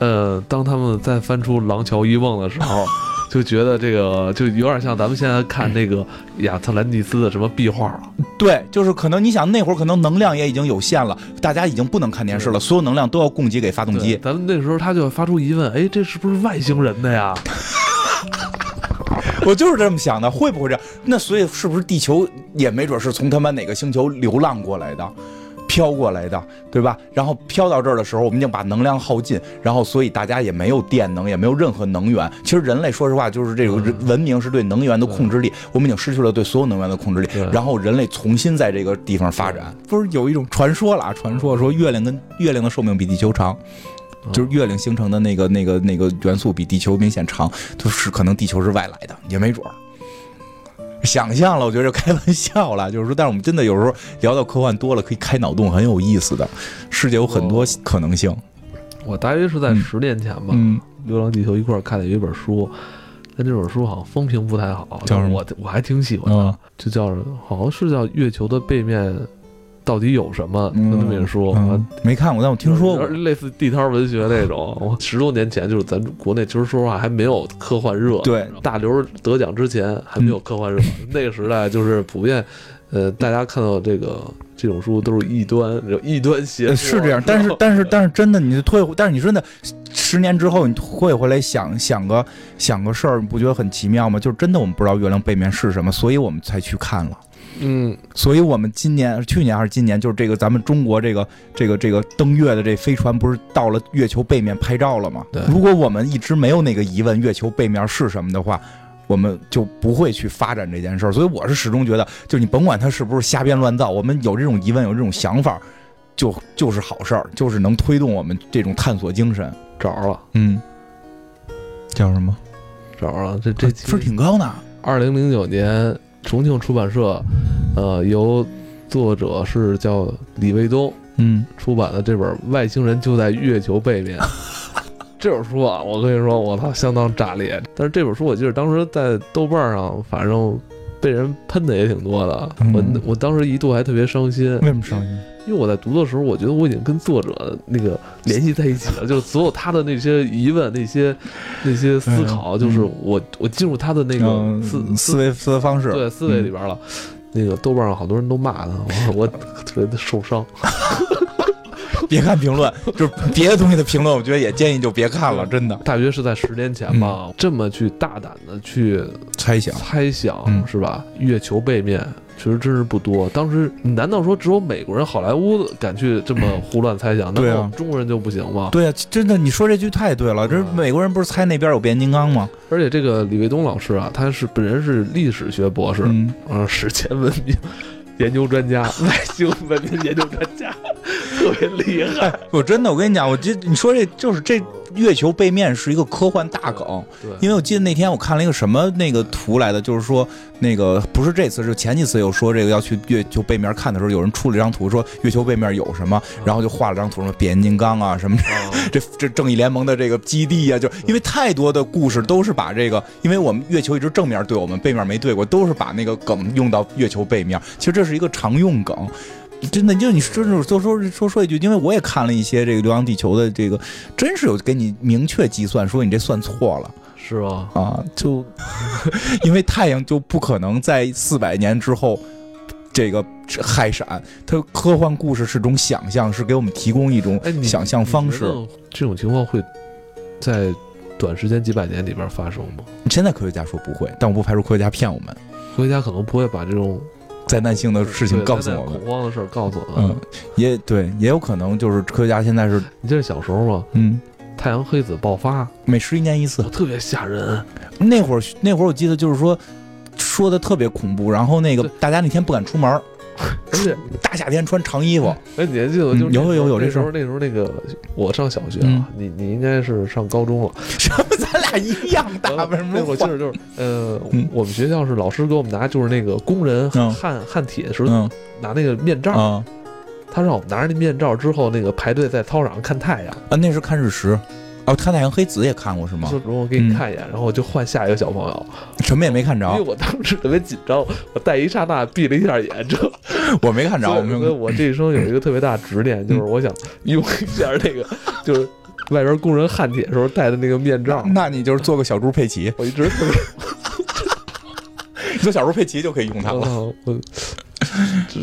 呃，当他们再翻出《廊桥遗梦》的时候。就觉得这个就有点像咱们现在看那个亚特兰蒂斯的什么壁画了。对，就是可能你想那会儿可能能量也已经有限了，大家已经不能看电视了，所有能量都要供给给发动机。咱们那时候他就发出疑问，哎，这是不是外星人的呀？我就是这么想的，会不会这样？那所以是不是地球也没准是从他们哪个星球流浪过来的？飘过来的，对吧？然后飘到这儿的时候，我们已经把能量耗尽，然后所以大家也没有电能，也没有任何能源。其实人类说实话，就是这种文明是对能源的控制力，我们已经失去了对所有能源的控制力。然后人类重新在这个地方发展，不是有一种传说了？传说说月亮跟月亮的寿命比地球长。就是月亮形成的那个那个那个元素比地球明显长，就是可能地球是外来的，也没准儿。想象了，我觉得开玩笑了，就是说，但是我们真的有时候聊到科幻多了，可以开脑洞，很有意思的。世界有很多可能性。我, 我大约是在十年前吧，嗯《流浪地球》一块看的有一本书，但这本书好像风评不太好，叫什么我我还挺喜欢的，嗯、就叫好像是叫《月球的背面》。到底有什么？那么一说、嗯嗯，没看过，但我听说过，类似地摊文学那种。我十多年前就是咱国内，其实说实话还没有科幻热。对，大刘得奖之前还没有科幻热，嗯、那个时代就是普遍，呃，大家看到这个这种书都是异端，异端邪说是这样。但是但是但是真的，你退，但是你真的十年之后你退回来想想个想个事儿，你不觉得很奇妙吗？就是真的我们不知道月亮背面是什么，所以我们才去看了。嗯，所以我们今年、去年还是今年，就是这个咱们中国这个、这个、这个登月的这飞船，不是到了月球背面拍照了吗？对。如果我们一直没有那个疑问，月球背面是什么的话，我们就不会去发展这件事儿。所以我是始终觉得，就你甭管它是不是瞎编乱造，我们有这种疑问、有这种想法，就就是好事儿，就是能推动我们这种探索精神。找着了，嗯，叫什么？找着了，这这分挺高呢。二零零九年。重庆出版社，呃，由作者是叫李卫东，嗯，出版的这本《外星人就在月球背面》这本书啊，我跟你说，我操，相当炸裂。但是这本书我记得当时在豆瓣上，反正被人喷的也挺多的。嗯、我我当时一度还特别伤心。为什么伤心？因为我在读的时候，我觉得我已经跟作者那个联系在一起了，就是所有他的那些疑问、那些、那些思考，就是我我进入他的那个思、嗯、思维思维方式，对思维里边了。嗯、那个豆瓣上好多人都骂他，我特别的受伤。别看评论，就是别的东西的评论，我觉得也建议就别看了，真的。大约是在十年前吧，嗯、这么去大胆的去猜想，猜想、嗯、是吧？月球背面。其实真是不多。当时难道说只有美国人、好莱坞敢去这么胡乱猜想？对啊，中国人就不行吗？对啊，真的，你说这句太对了。这美国人不是猜那边有变形金刚吗？而且这个李卫东老师啊，他是本人是历史学博士，嗯，史前文明研究专家，外星文明研究专家。特别厉害、哎、我真的我跟你讲我记你说这就是这月球背面是一个科幻大梗，因为我记得那天我看了一个什么那个图来的，就是说那个不是这次是前几次有说这个要去月球背面看的时候，有人出了一张图说月球背面有什么，然后就画了张图什么变形金刚啊什么这这正义联盟的这个基地啊，就因为太多的故事都是把这个，因为我们月球一直正面对我们背面没对过，都是把那个梗用到月球背面，其实这是一个常用梗。真的，就你说说说说说一句，因为我也看了一些这个《流浪地球》的这个，真是有给你明确计算，说你这算错了，是吧？啊，就因为太阳就不可能在四百年之后这个氦闪，它科幻故事是种想象，是给我们提供一种想象方式。哎、这种情况会在短时间几百年里边发生吗？现在科学家说不会，但我不排除科学家骗我们，科学家可能不会把这种。灾难性的事情告诉我们，恐慌的事儿告诉我们，嗯，也对，也有可能就是科学家现在是，你这是小时候吗？嗯，太阳黑子爆发，每十一年一次，特别吓人。那会儿那会儿我记得就是说说的特别恐怖，然后那个大家那天不敢出门，大夏天穿长衣服。哎，你还记得就是、嗯、有有有有这时候那时候那个我上小学啊，嗯、你你应该是上高中了，什么咱俩一样大？为什么？那会儿就是就是呃、嗯，我们学校是老师给我们拿就是那个工人焊焊铁时候拿那个面罩。嗯嗯、他让我们拿着那面罩之后，那个排队在操场看太阳啊，那是看日食。哦，看太阳黑子也看过是吗？就是我给你看一眼，嗯、然后我就换下一个小朋友，什么也没看着。因为我当时特别紧张，我带一刹那闭了一下眼，这我没看着。我觉得我这一生有一个特别大的执念，嗯、就是我想用一下那个，就是外边工人焊铁的时候戴的那个面罩。那你就是做个小猪佩奇。我一直特别，你做小猪佩奇就可以用它了。哦、我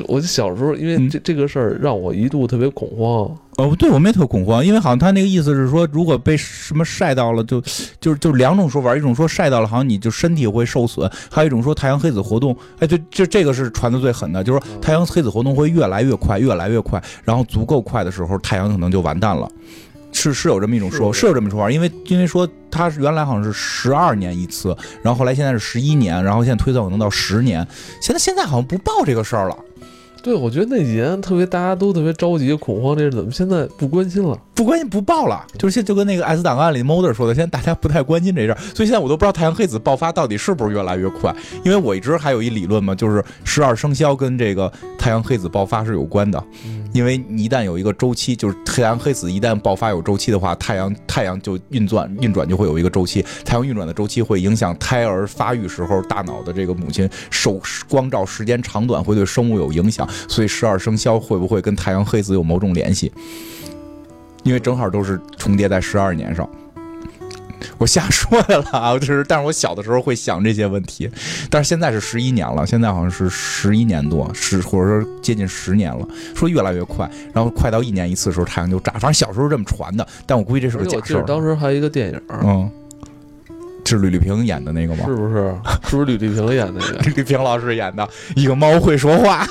我小时候因为这、嗯、这个事儿让我一度特别恐慌。哦，对，我没特恐慌，因为好像他那个意思是说，如果被什么晒到了，就就就两种说法，一种说晒到了，好像你就身体会受损；还有一种说太阳黑子活动，哎，就就这个是传的最狠的，就是说太阳黑子活动会越来越快，越来越快，然后足够快的时候，太阳可能就完蛋了。是是有这么一种说，是有这么一种说法，因为因为说它原来好像是十二年一次，然后后来现在是十一年，然后现在推算可能到十年，现在现在好像不报这个事儿了。对，我觉得那几年特别，大家都特别着急、恐慌，这是怎么现在不关心了？不关心、不报了，就是现就跟那个 S 档案里 Mulder 说的，现在大家不太关心这事儿，所以现在我都不知道太阳黑子爆发到底是不是越来越快，因为我一直还有一理论嘛，就是十二生肖跟这个太阳黑子爆发是有关的，因为一旦有一个周期，就是太阳黑子一旦爆发有周期的话，太阳太阳就运转运转就会有一个周期，太阳运转的周期会影响胎儿发育时候大脑的这个母亲受光照时间长短会对生物有影响。所以十二生肖会不会跟太阳黑子有某种联系？因为正好都是重叠在十二年上。我瞎说的了，就是，但是我小的时候会想这些问题，但是现在是十一年了，现在好像是十一年多，是或者说接近十年了，说越来越快，然后快到一年一次的时候太阳就炸，反正小时候这么传的，但我估计这是个假事。我记得当时还有一个电影，嗯。是吕丽萍演的那个吗？是不是？是不是吕丽萍演的那个？吕丽萍老师演的一个猫会说话。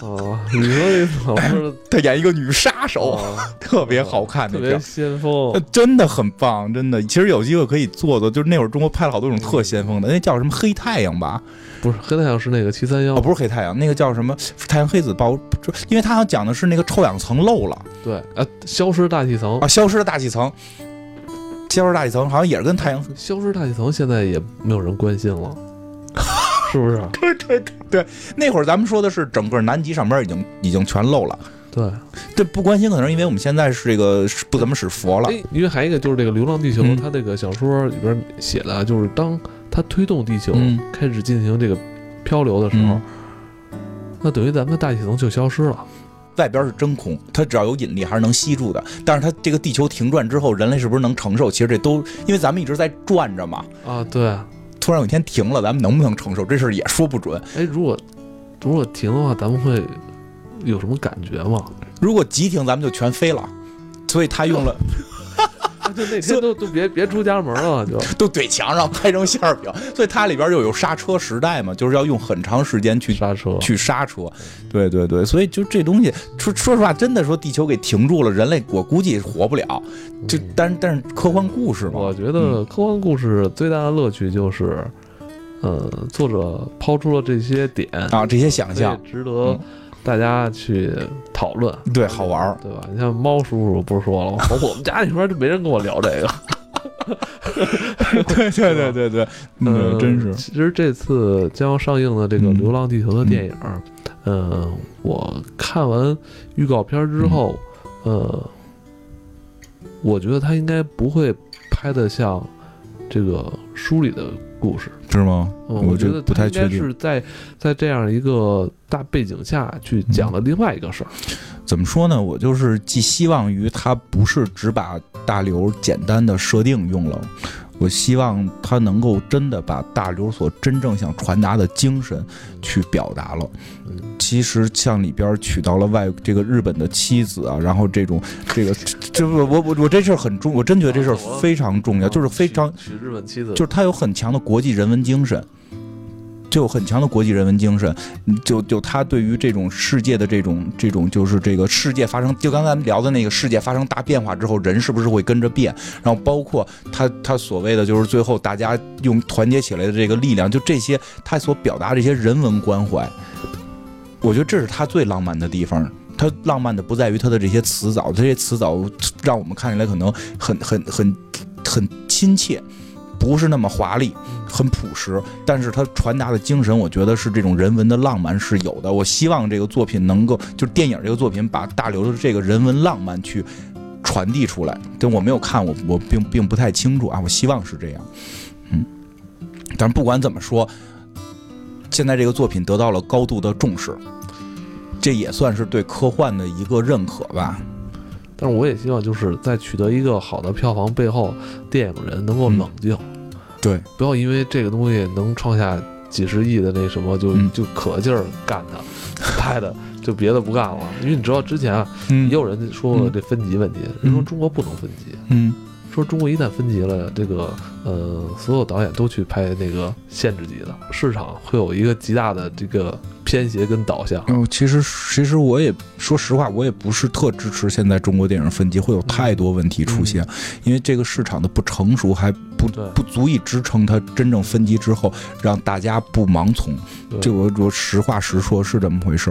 哦，你说那老师他演一个女杀手，哦、特别好看，特别先锋，真的很棒，真的。其实有机会可以做做，就是那会儿中国拍了好多种特先锋的，那叫什么黑太阳吧？不是黑太阳，是那个七三幺，不是黑太阳，那个叫什么太阳黑子爆，因为他好像讲的是那个臭氧层漏了，对，啊，消失大气层啊，消失的大气层。消失大气层好像也是跟太阳消失大气层，现在也没有人关心了，是不是？对对对对，那会儿咱们说的是整个南极上边已经已经全漏了。对，这不关心可能是因为我们现在是这个不怎么使佛了。因为还有一个就是这个《流浪地球》，嗯、它这个小说里边写的，就是当它推动地球开始进行这个漂流的时候，嗯、那等于咱们的大气层就消失了。外边是真空，它只要有引力还是能吸住的。但是它这个地球停转之后，人类是不是能承受？其实这都因为咱们一直在转着嘛。啊，对。突然有一天停了，咱们能不能承受这事也说不准。哎，如果如果停的话，咱们会有什么感觉吗？如果急停，咱们就全飞了。所以他用了。就那天都都别别出家门了，就都怼墙上拍成馅饼，所以它里边又有刹车时代嘛，就是要用很长时间去刹车，去刹车。对对对，所以就这东西，说说实话，真的说地球给停住了，人类我估计活不了。就但但是科幻故事嘛，我觉得科幻故事最大的乐趣就是，呃，作者抛出了这些点啊，这些想象值得。嗯大家去讨论，对，好玩，对吧？你像猫叔叔不是说了吗？我们家那边就没人跟我聊这个。对对对对对，嗯，真是。其实这次将要上映的这个《流浪地球》的电影，嗯，呃、我看完预告片之后，嗯、呃，我觉得它应该不会拍得像这个书里的故事，是吗？嗯，我觉得它应该是在在这样一个大背景下去讲的另外一个事儿。嗯，怎么说呢？我就是寄希望于他不是只把大刘简单的设定用了，我希望他能够真的把大刘所真正想传达的精神去表达了。其实像里边娶到了外这个日本的妻子啊，然后这种这个这我我我这事儿很重，我真觉得这事儿非常重要，就是非常娶日本妻子，就是他有很强的国际人文精神。就有很强的国际人文精神，就就他对于这种世界的这种这种就是这个世界发生，就刚才咱们聊的那个世界发生大变化之后，人是不是会跟着变？然后包括他他所谓的就是最后大家用团结起来的这个力量，就这些他所表达这些人文关怀，我觉得这是他最浪漫的地方。他浪漫的不在于他的这些词藻，这些词藻让我们看起来可能很很很很亲切。不是那么华丽，很朴实，但是它传达的精神，我觉得是这种人文的浪漫是有的。我希望这个作品能够，就是电影这个作品，把大刘的这个人文浪漫去传递出来。但我没有看，我我并并不太清楚啊。我希望是这样，嗯。但是不管怎么说，现在这个作品得到了高度的重视，这也算是对科幻的一个认可吧。但是我也希望，就是在取得一个好的票房背后，电影人能够冷静，嗯、对，不要因为这个东西能创下几十亿的那什么，就、嗯、就可劲儿干它，拍的就别的不干了。因为你知道之前啊，嗯、也有人说过这分级问题，嗯、人说中国不能分级，嗯，说中国一旦分级了，这个呃，所有导演都去拍那个限制级的，市场会有一个极大的这个。偏斜跟导向，哦，其实其实我也说实话，我也不是特支持现在中国电影分级，会有太多问题出现，嗯、因为这个市场的不成熟还不不足以支撑它真正分级之后让大家不盲从。这我我实话实说是这么回事，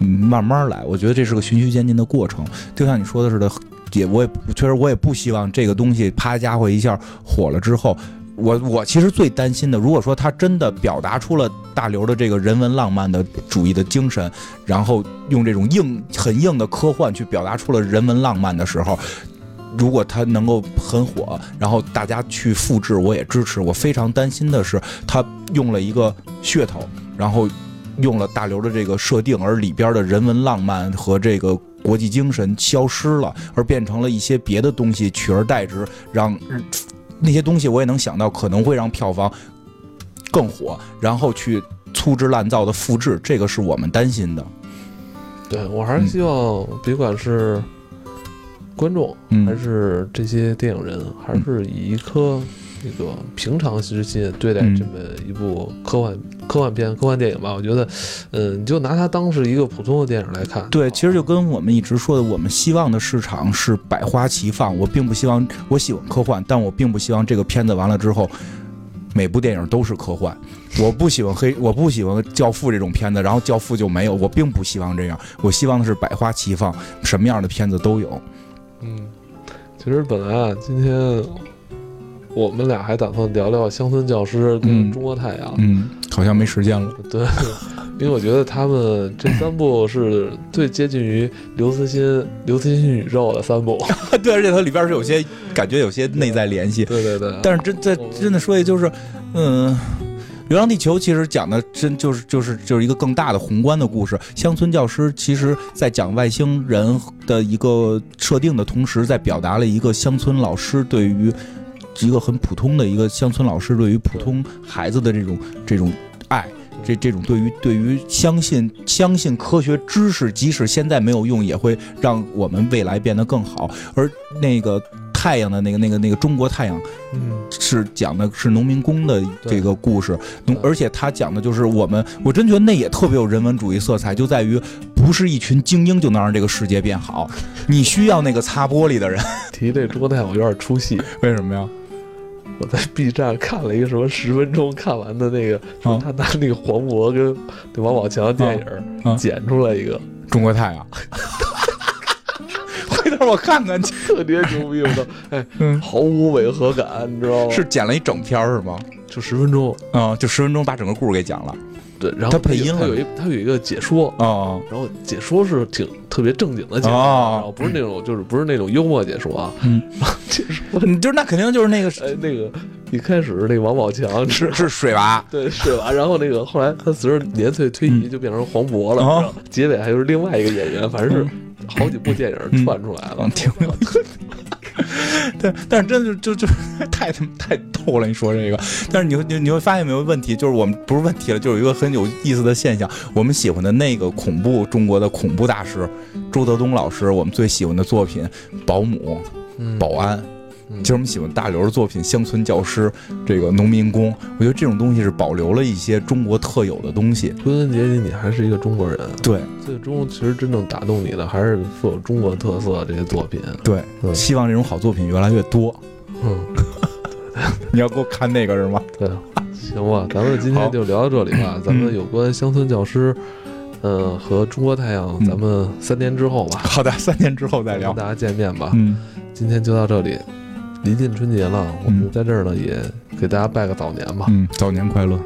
嗯，慢慢来，我觉得这是个循序渐进的过程，就像你说的似的，也我也确实我也不希望这个东西啪家伙一下火了之后。我我其实最担心的，如果说他真的表达出了大刘的这个人文浪漫的主义的精神，然后用这种硬很硬的科幻去表达出了人文浪漫的时候，如果他能够很火，然后大家去复制，我也支持。我非常担心的是，他用了一个噱头，然后用了大刘的这个设定，而里边的人文浪漫和这个国际精神消失了，而变成了一些别的东西取而代之，让。那些东西我也能想到可能会让票房更火，然后去粗制滥造的复制，这个是我们担心的。对，我还是希望别管是观众、嗯、还是这些电影人、嗯、还是以一颗那个平常之心对待这么一部科幻、嗯、科幻片科幻电影吧。我觉得嗯，你就拿它当是一个普通的电影来看。对，其实就跟我们一直说的，我们希望的市场是百花齐放。我并不希望，我喜欢科幻，但我并不希望这个片子完了之后每部电影都是科幻。我不喜欢黑我不喜欢教父这种片子，然后教父就没有。我并不希望这样，我希望的是百花齐放，什么样的片子都有。嗯，其实本来啊，今天我们俩还打算聊聊乡村教师跟中国太阳，嗯，嗯，好像没时间了。对，因为我觉得他们这三部是最接近于刘慈欣、刘慈欣宇宙的三部。对，而且它里边是有些感觉，有些内在联系。对对 对, 对。但是真的真的说，也就是，嗯、呃，《流浪地球》其实讲的真就是就是就是一个更大的宏观的故事。乡村教师其实在讲外星人的一个设定的同时，在表达了一个乡村老师对于。一个很普通的一个乡村老师对于普通孩子的这种这种爱，这这种对于对于相信相信科学知识，即使现在没有用，也会让我们未来变得更好。而那个太阳的那个那个那个中国太阳，嗯，是讲的是农民工的这个故事，农而且他讲的就是我们，我真觉得那也特别有人文主义色彩，就在于不是一群精英就能让这个世界变好，你需要那个擦玻璃的人。提这中国太阳我有点出戏，为什么呀？我在 B 站看了一个什么十分钟看完的那个，他拿那个黄渤跟王宝强电影剪出来一个，中国菜啊。回头我看看，特别牛逼，我操！哎，嗯、毫无违和感，你知道吗？是剪了一整篇是吗？就十分钟啊、嗯，就十分钟把整个故事给讲了。对，然后他配音了，他有一他有一个解说啊，然后解说是挺特别正经的解说，然后不是那种就是不是那种幽默解说啊，嗯，解说你就是那肯定就是那个哎那个一开始那个王宝强是是水娃，对水娃，然后那个后来他随着年岁推移就变成黄渤了，结尾还有另外一个演员，反正是好几部电影串出来了，挺有。对，但是真的就就太太逗了，你说这个，但是你你你会发现没有问题，就是我们不是问题了，就是有一个很有意思的现象，我们喜欢的那个恐怖中国的恐怖大师周德东老师，我们最喜欢的作品《保姆》《保安》，嗯、其实我们喜欢大刘的作品《乡村教师》这个《农民工》，我觉得这种东西是保留了一些中国特有的东西。归根结底，你还是一个中国人。对，最终其实真正打动你的还是富有中国特色的这些作品。对，嗯、希望这种好作品越来越多。嗯，你要给我看那个是吗？对，行吧，咱们今天就聊到这里吧。咱们有关乡村教师。嗯，和中国太阳，咱们三年之后吧。嗯、好的，三年之后再聊，跟大家见面吧。嗯，今天就到这里，临近春节了，我们在这儿呢，嗯、也给大家拜个早年吧。嗯，早年快乐。